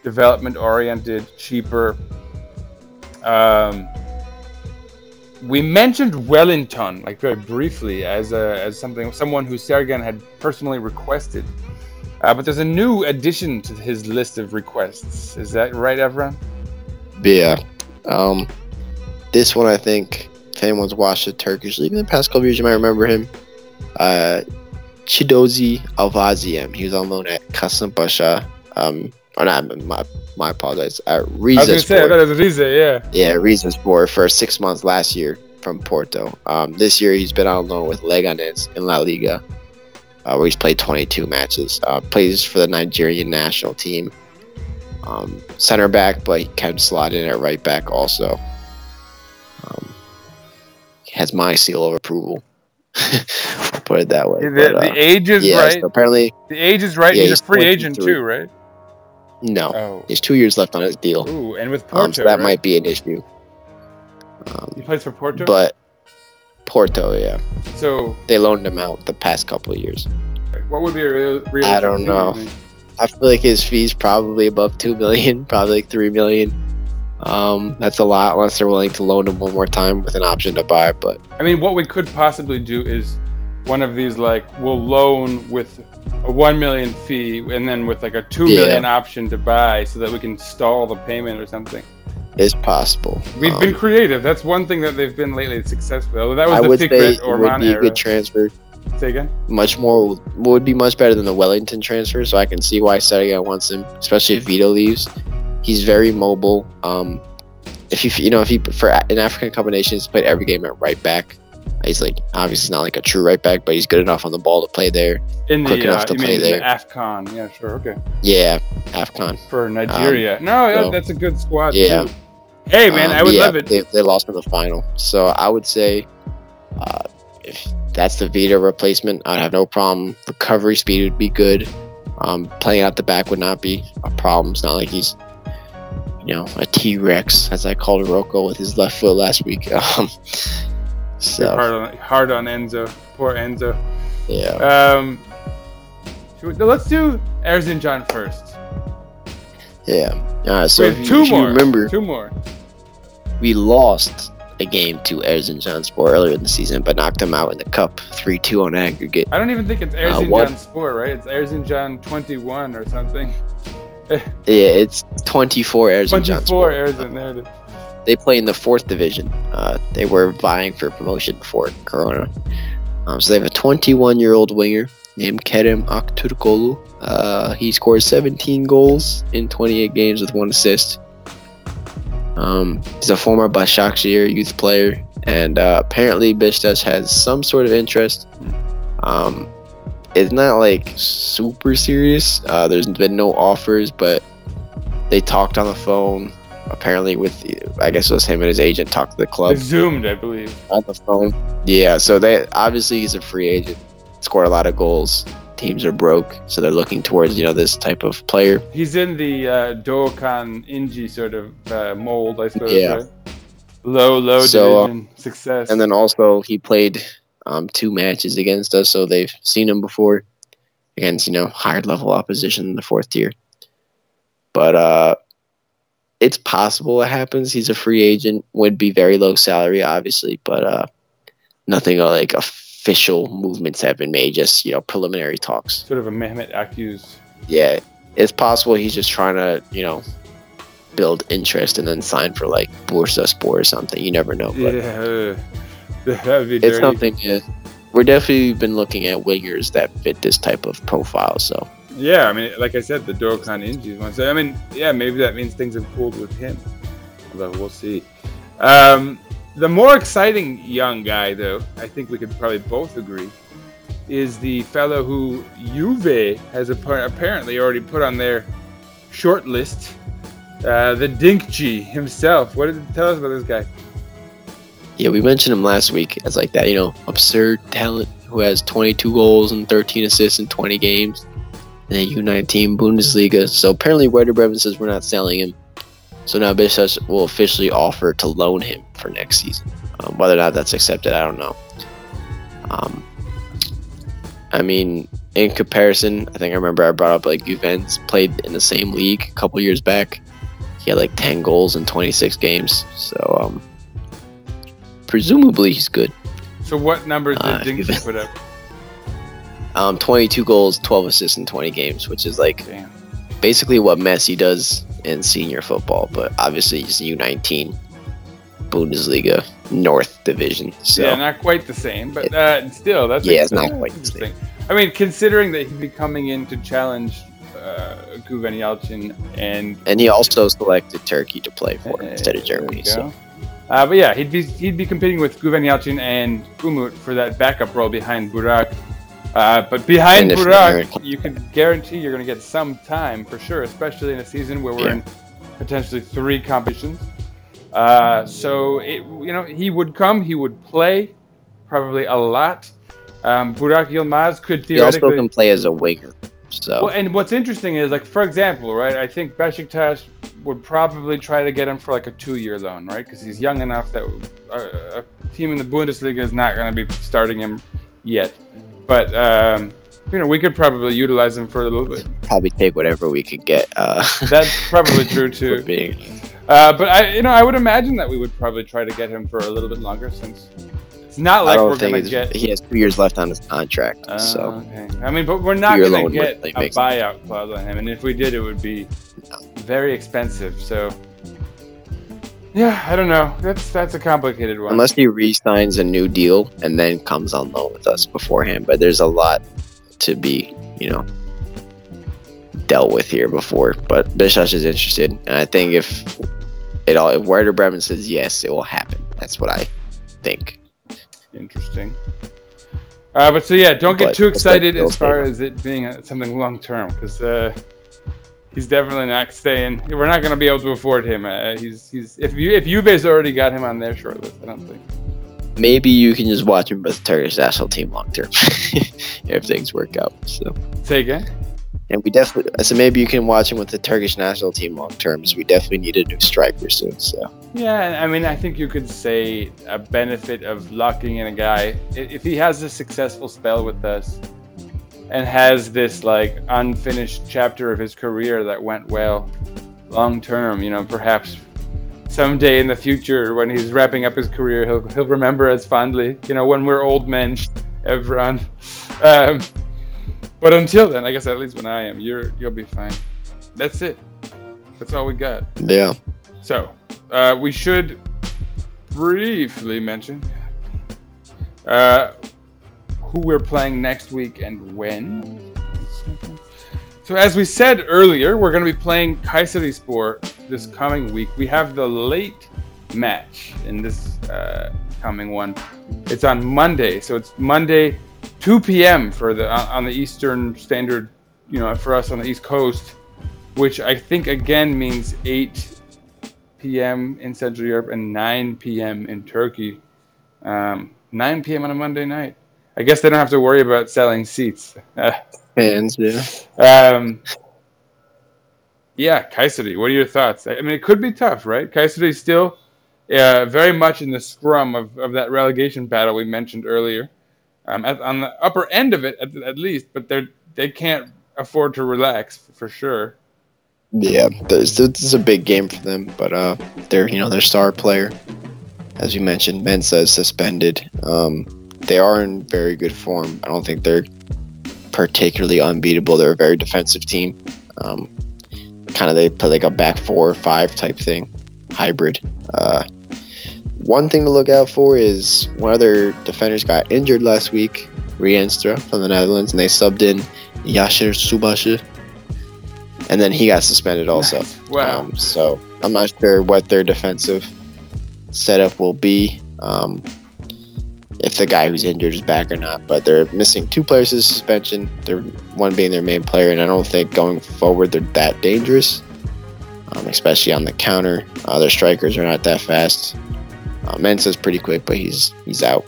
development-oriented, cheaper. We mentioned Wellington, like very briefly, as someone who Sergen had personally requested. But there's a new addition to his list of requests. Is that right, Evran? Yeah. This one, I think, if anyone's watched the Turkish League in the past couple years, you might remember him. Chidozi Alvaziem. He was on loan at Kasımpaşa. My apologies. At Rizespor. I was going to say, I thought it was Rize, yeah. Yeah, Rizespor for 6 months last year from Porto. This year, he's been on loan with Leganés in La Liga, where he's played 22 matches. Plays for the Nigerian national team. Center back, but he can slot in at right back also. Has my seal of approval. I'll put it that way. The age is right. So apparently, the age is right. Yeah, he's a free agent too, right? No, He's 2 years left on his deal. Ooh, and with Porto, so that might be an issue. He plays for Porto, but Porto, yeah. So they loaned him out the past couple of years. What would be a real? I don't know. I feel like his fee's probably above $2 million, probably like $3 million. That's a lot, unless they're willing to loan him one more time with an option to buy. But I mean, what we could possibly do is one of these, like, we'll loan with a $1 million fee and then with like a $2 million option to buy, so that we can stall the payment or something. It's possible. We've been creative. That's one thing that they've been lately successful. That was the secret Orban era. A good transfer. Say again? Would be much better than the Wellington transfer. So I can see why Sergen wants him, especially if Vito leaves. He's very mobile. If African combination, he's played every game at right back. He's like, obviously not like a true right back, but he's good enough on the ball to play there. The AFCON, yeah, sure, okay. Yeah, AFCON for Nigeria. That's a good squad. Yeah. Too. Hey man, I would love it. They lost in the final, so I would say if that's the Vita replacement, I'd have no problem. Recovery speed would be good. Playing out the back would not be a problem. It's not like he's, you know, a T-Rex, as I called Rocco with his left foot last week. So hard on Enzo, poor Enzo. Yeah. Let's do Erzincan first. Yeah. All right. So if you remember, two more. We lost a game to Erzincanspor earlier in the season, but knocked them out in the cup 3-2 on aggregate. I don't even think it's Erzincanspor, right? It's Erzincan 21 or something. Yeah, it's 24 Erzincanspor. They play in the 4th division. They were vying for promotion before Corona. So they have a 21-year-old winger named Kerem Aktürkoğlu. He scored 17 goals in 28 games with 1 assist. He's a former Başakşehir youth player, and apparently Besiktas has some sort of interest. It's not like super serious. There's been no offers, but they talked on the phone. Apparently, it was him and his agent talked to the club. They zoomed, I believe, on the phone. Yeah, so they obviously he's a free agent. Scored a lot of goals. Teams are broke, so they're looking towards, you know, this type of player. He's in the Doğukan Ince sort of mold, I suppose. Yeah. Right? Low division success. And then also he played 2 matches against us, so they've seen him before against, you know, higher level opposition in the 4th tier. But it's possible it happens. He's a free agent. Would be very low salary, obviously, but nothing like official movements have been made. Just, you know, preliminary talks. Sort of a Mehmet Akuz. Yeah, it's possible he's just trying to, you know, build interest and then sign for like Bursaspor or something. You never know. But it's something. Yeah, we're definitely been looking at wingers that fit this type of profile. So. Yeah, I mean, like I said, the Doğukan Ince one. So, I mean, yeah, maybe that means things have cooled with him. Although, we'll see. The more exciting young guy, though, I think we could probably both agree, is the fellow who Juve has apparently already put on their short list. The Dinkji himself. What did it tell us about this guy? Yeah, we mentioned him last week as like that, you know, absurd talent who has 22 goals and 13 assists in 20 games in the U19 Bundesliga. So apparently Werder Bremen says we're not selling him. So now Besiktas will officially offer to loan him for next season. Whether or not that's accepted, I don't know. I mean, in comparison, I think I remember I brought up like Juventus played in the same league a couple years back. He had like 10 goals in 26 games. So presumably he's good. So what numbers did Dinkji put up? 22 goals, 12 assists in 20 games, which is like basically what Messi does in senior football, but obviously he's U19 Bundesliga North Division. So yeah, not quite the same, but still, that's it's not quite the same. I mean, considering that he'd be coming in to challenge Güven Yalçın and he also selected Turkey to play for instead of Germany. So, but yeah, he'd be competing with Güven Yalçın and Umut for that backup role behind Burak. But behind Burak, you can guarantee you're going to get some time for sure, especially in a season where we're in potentially three competitions. So, he would come, he would play probably a lot. Burak Yılmaz could theoretically... He also can play as a winger. So. Well, and what's interesting is, like, for example, right, I think Besiktas would probably try to get him for like a 2-year loan, right? Because he's young enough that a team in the Bundesliga is not going to be starting him yet. But, we could probably utilize him for a little bit. Probably take whatever we could get. That's probably true, too. But, I would imagine that we would probably try to get him for a little bit longer since it's not like we're going to get... He has 2 years left on his contract, so... Okay. I mean, but we're not going to get a buyout clause on him. And if we did, it would be very expensive, so... Yeah, I don't know. That's a complicated one. Unless he re-signs a new deal and then comes on loan with us beforehand. But there's a lot to be, dealt with here before. But Besiktas is interested. And I think if Werder Bremen says yes, it will happen. That's what I think. Interesting. But so, yeah, don't get too excited as far as it being something long-term. Because... he's definitely not staying. We're not going to be able to afford him. If Juve's already got him on their shortlist, I don't think. Maybe you can just watch him with the Turkish national team long term if things work out. So say again. And we definitely. So maybe you can watch him with the Turkish national team long term. So we definitely need a new striker soon. So yeah, I mean, I think you could say a benefit of locking in a guy if he has a successful spell with us. And has this like unfinished chapter of his career that went well long term, perhaps someday in the future when he's wrapping up his career, he'll remember us fondly, when we're old men, Evran. But until then, I guess at least when I am, you'll be fine. That's it. That's all we got. Yeah. So we should briefly mention who we're playing next week and when. So as we said earlier, we're going to be playing Kayseri Spor this coming week. We have the late match in this coming one. It's on Monday, so it's Monday 2 p.m. on the Eastern Standard, for us on the East Coast, which I think again means 8 p.m. in Central Europe and 9 p.m. in Turkey. 9 p.m. on a Monday night. I guess they don't have to worry about selling seats. Fans, yeah, Kayseri, what are your thoughts? I mean, it could be tough, right? Kayseri's still very much in the scrum of that relegation battle we mentioned earlier. On the upper end of it, at least, but they can't afford to relax, for sure. Yeah, this is a big game for them, but their star player, as you mentioned, Mensah, is suspended. They are in very good form. I don't think they're particularly unbeatable. They're a very defensive team. They play like a back 4 or 5 type thing, hybrid. One thing to look out for is one of their defenders got injured last week, Rienstra from the Netherlands, and they subbed in Yashir Subaşı, and then he got suspended also. Nice. Wow. So I'm not sure what their defensive setup will be. if the guy who's injured is back or not. But they're missing two players to suspension, one being their main player, and I don't think going forward they're that dangerous, especially on the counter. Their strikers are not that fast. Mensah's pretty quick, but he's out.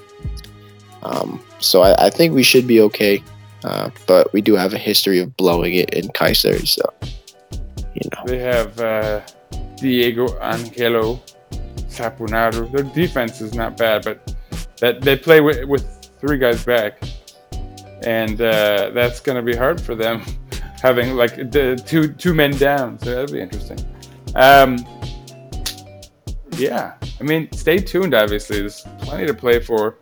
So I think we should be okay. But we do have a history of blowing it in Kayseri, so, you know. They have Diego Angelo Sapunaru. Their defense is not bad, but that they play with three guys back. And that's going to be hard for them, having like two men down. So that'll be interesting. Yeah. I mean, stay tuned, obviously. There's plenty to play for.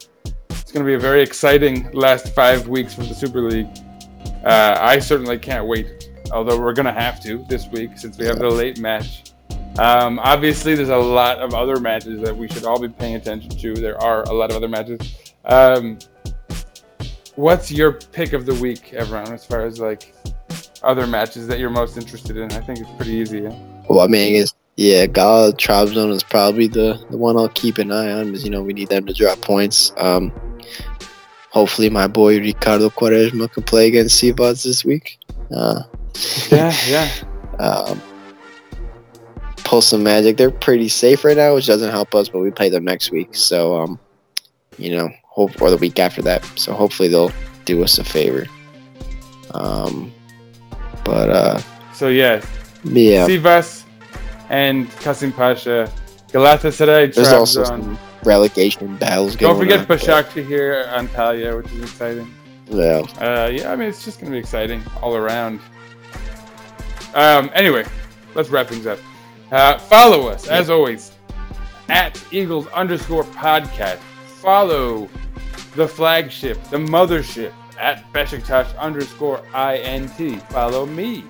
It's going to be a very exciting last 5 weeks for the Super League. I certainly can't wait, although we're going to have to this week since we have the late match. Obviously, there's a lot of other matches that we should all be paying attention to. There are a lot of other matches. What's your pick of the week, everyone, as far as like other matches that you're most interested in? I think it's pretty easy. Yeah? Well, I mean, Gala Trabzon is probably the one I'll keep an eye on because, you know, we need them to drop points. Hopefully my boy Ricardo Quaresma can play against Sivas this week. Pull some magic. They're pretty safe right now, which doesn't help us, but we play them next week. So, or the week after that. So hopefully they'll do us a favor. Sivas and Kasımpaşa, Galatasaray, Trabzon. There's also some relegation battles going on. Don't forget Başakşehir here, Antalya, which is exciting. Yeah. It's just going to be exciting all around. Anyway, let's wrap things up. Follow us, as always, at Eagles_podcast. Follow the flagship, the mothership, at Besiktas_INT. Follow me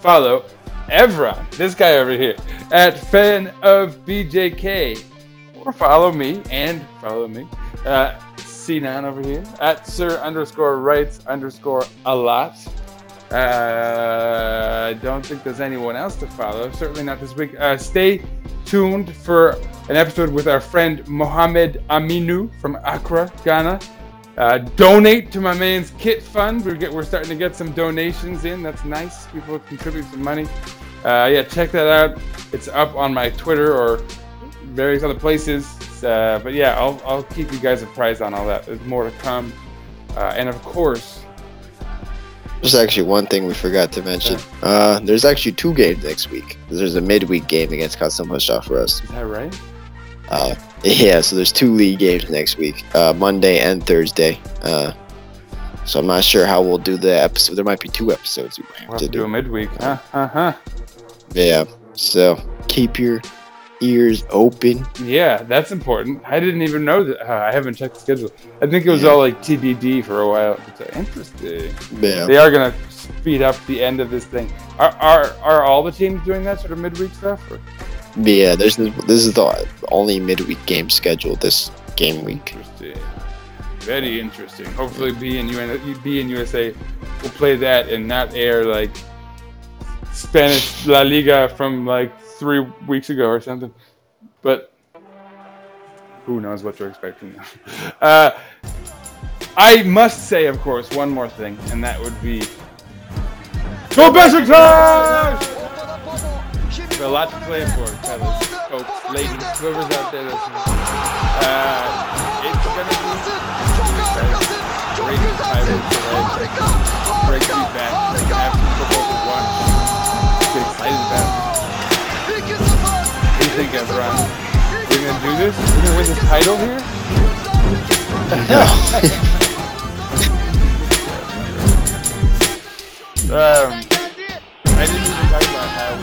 Follow Evran, this guy over here, at FanofBJK. Or follow me. Sinan over here, at Sir_Rights_a lot. I don't think there's anyone else to follow. Certainly not this week. Stay tuned for an episode with our friend Mohamed Aminu from Accra, Ghana. Donate to my man's kit fund. We're starting to get some donations in. That's nice. People contribute some money. Check that out. It's up on my Twitter or various other places. I'll keep you guys apprised on all that. There's more to come. And of course, there's actually one thing we forgot to mention. There's actually two games next week. There's a midweek game against Kasımpaşa for us. Is that right? So there's two league games next week, Monday and Thursday. So I'm not sure how we'll do the episode. There might be two episodes. We'll have to do a midweek. Yeah, so keep your ears open. Yeah, that's important. I didn't even know that. I haven't checked the schedule. I think it was all like TBD for a while. It's interesting. Yeah. They are going to speed up the end of this thing. Are all the teams doing that sort of midweek stuff? Or? Yeah, this is the only midweek game scheduled this game week. Interesting. Very interesting. Hopefully B and USA will play that and not air like Spanish La Liga from like 3 weeks ago or something. But who knows what you're expecting now. I must say, of course, one more thing, and that would be Go Besiktas! A lot to play for, fellas, folks, ladies, whoever's out there listening. It's gonna be great pirates today. Great feedback. We have football to watch. Get excited about it. What do you think, everyone? We're gonna do this? We're gonna win this title here? I didn't even talk about how we.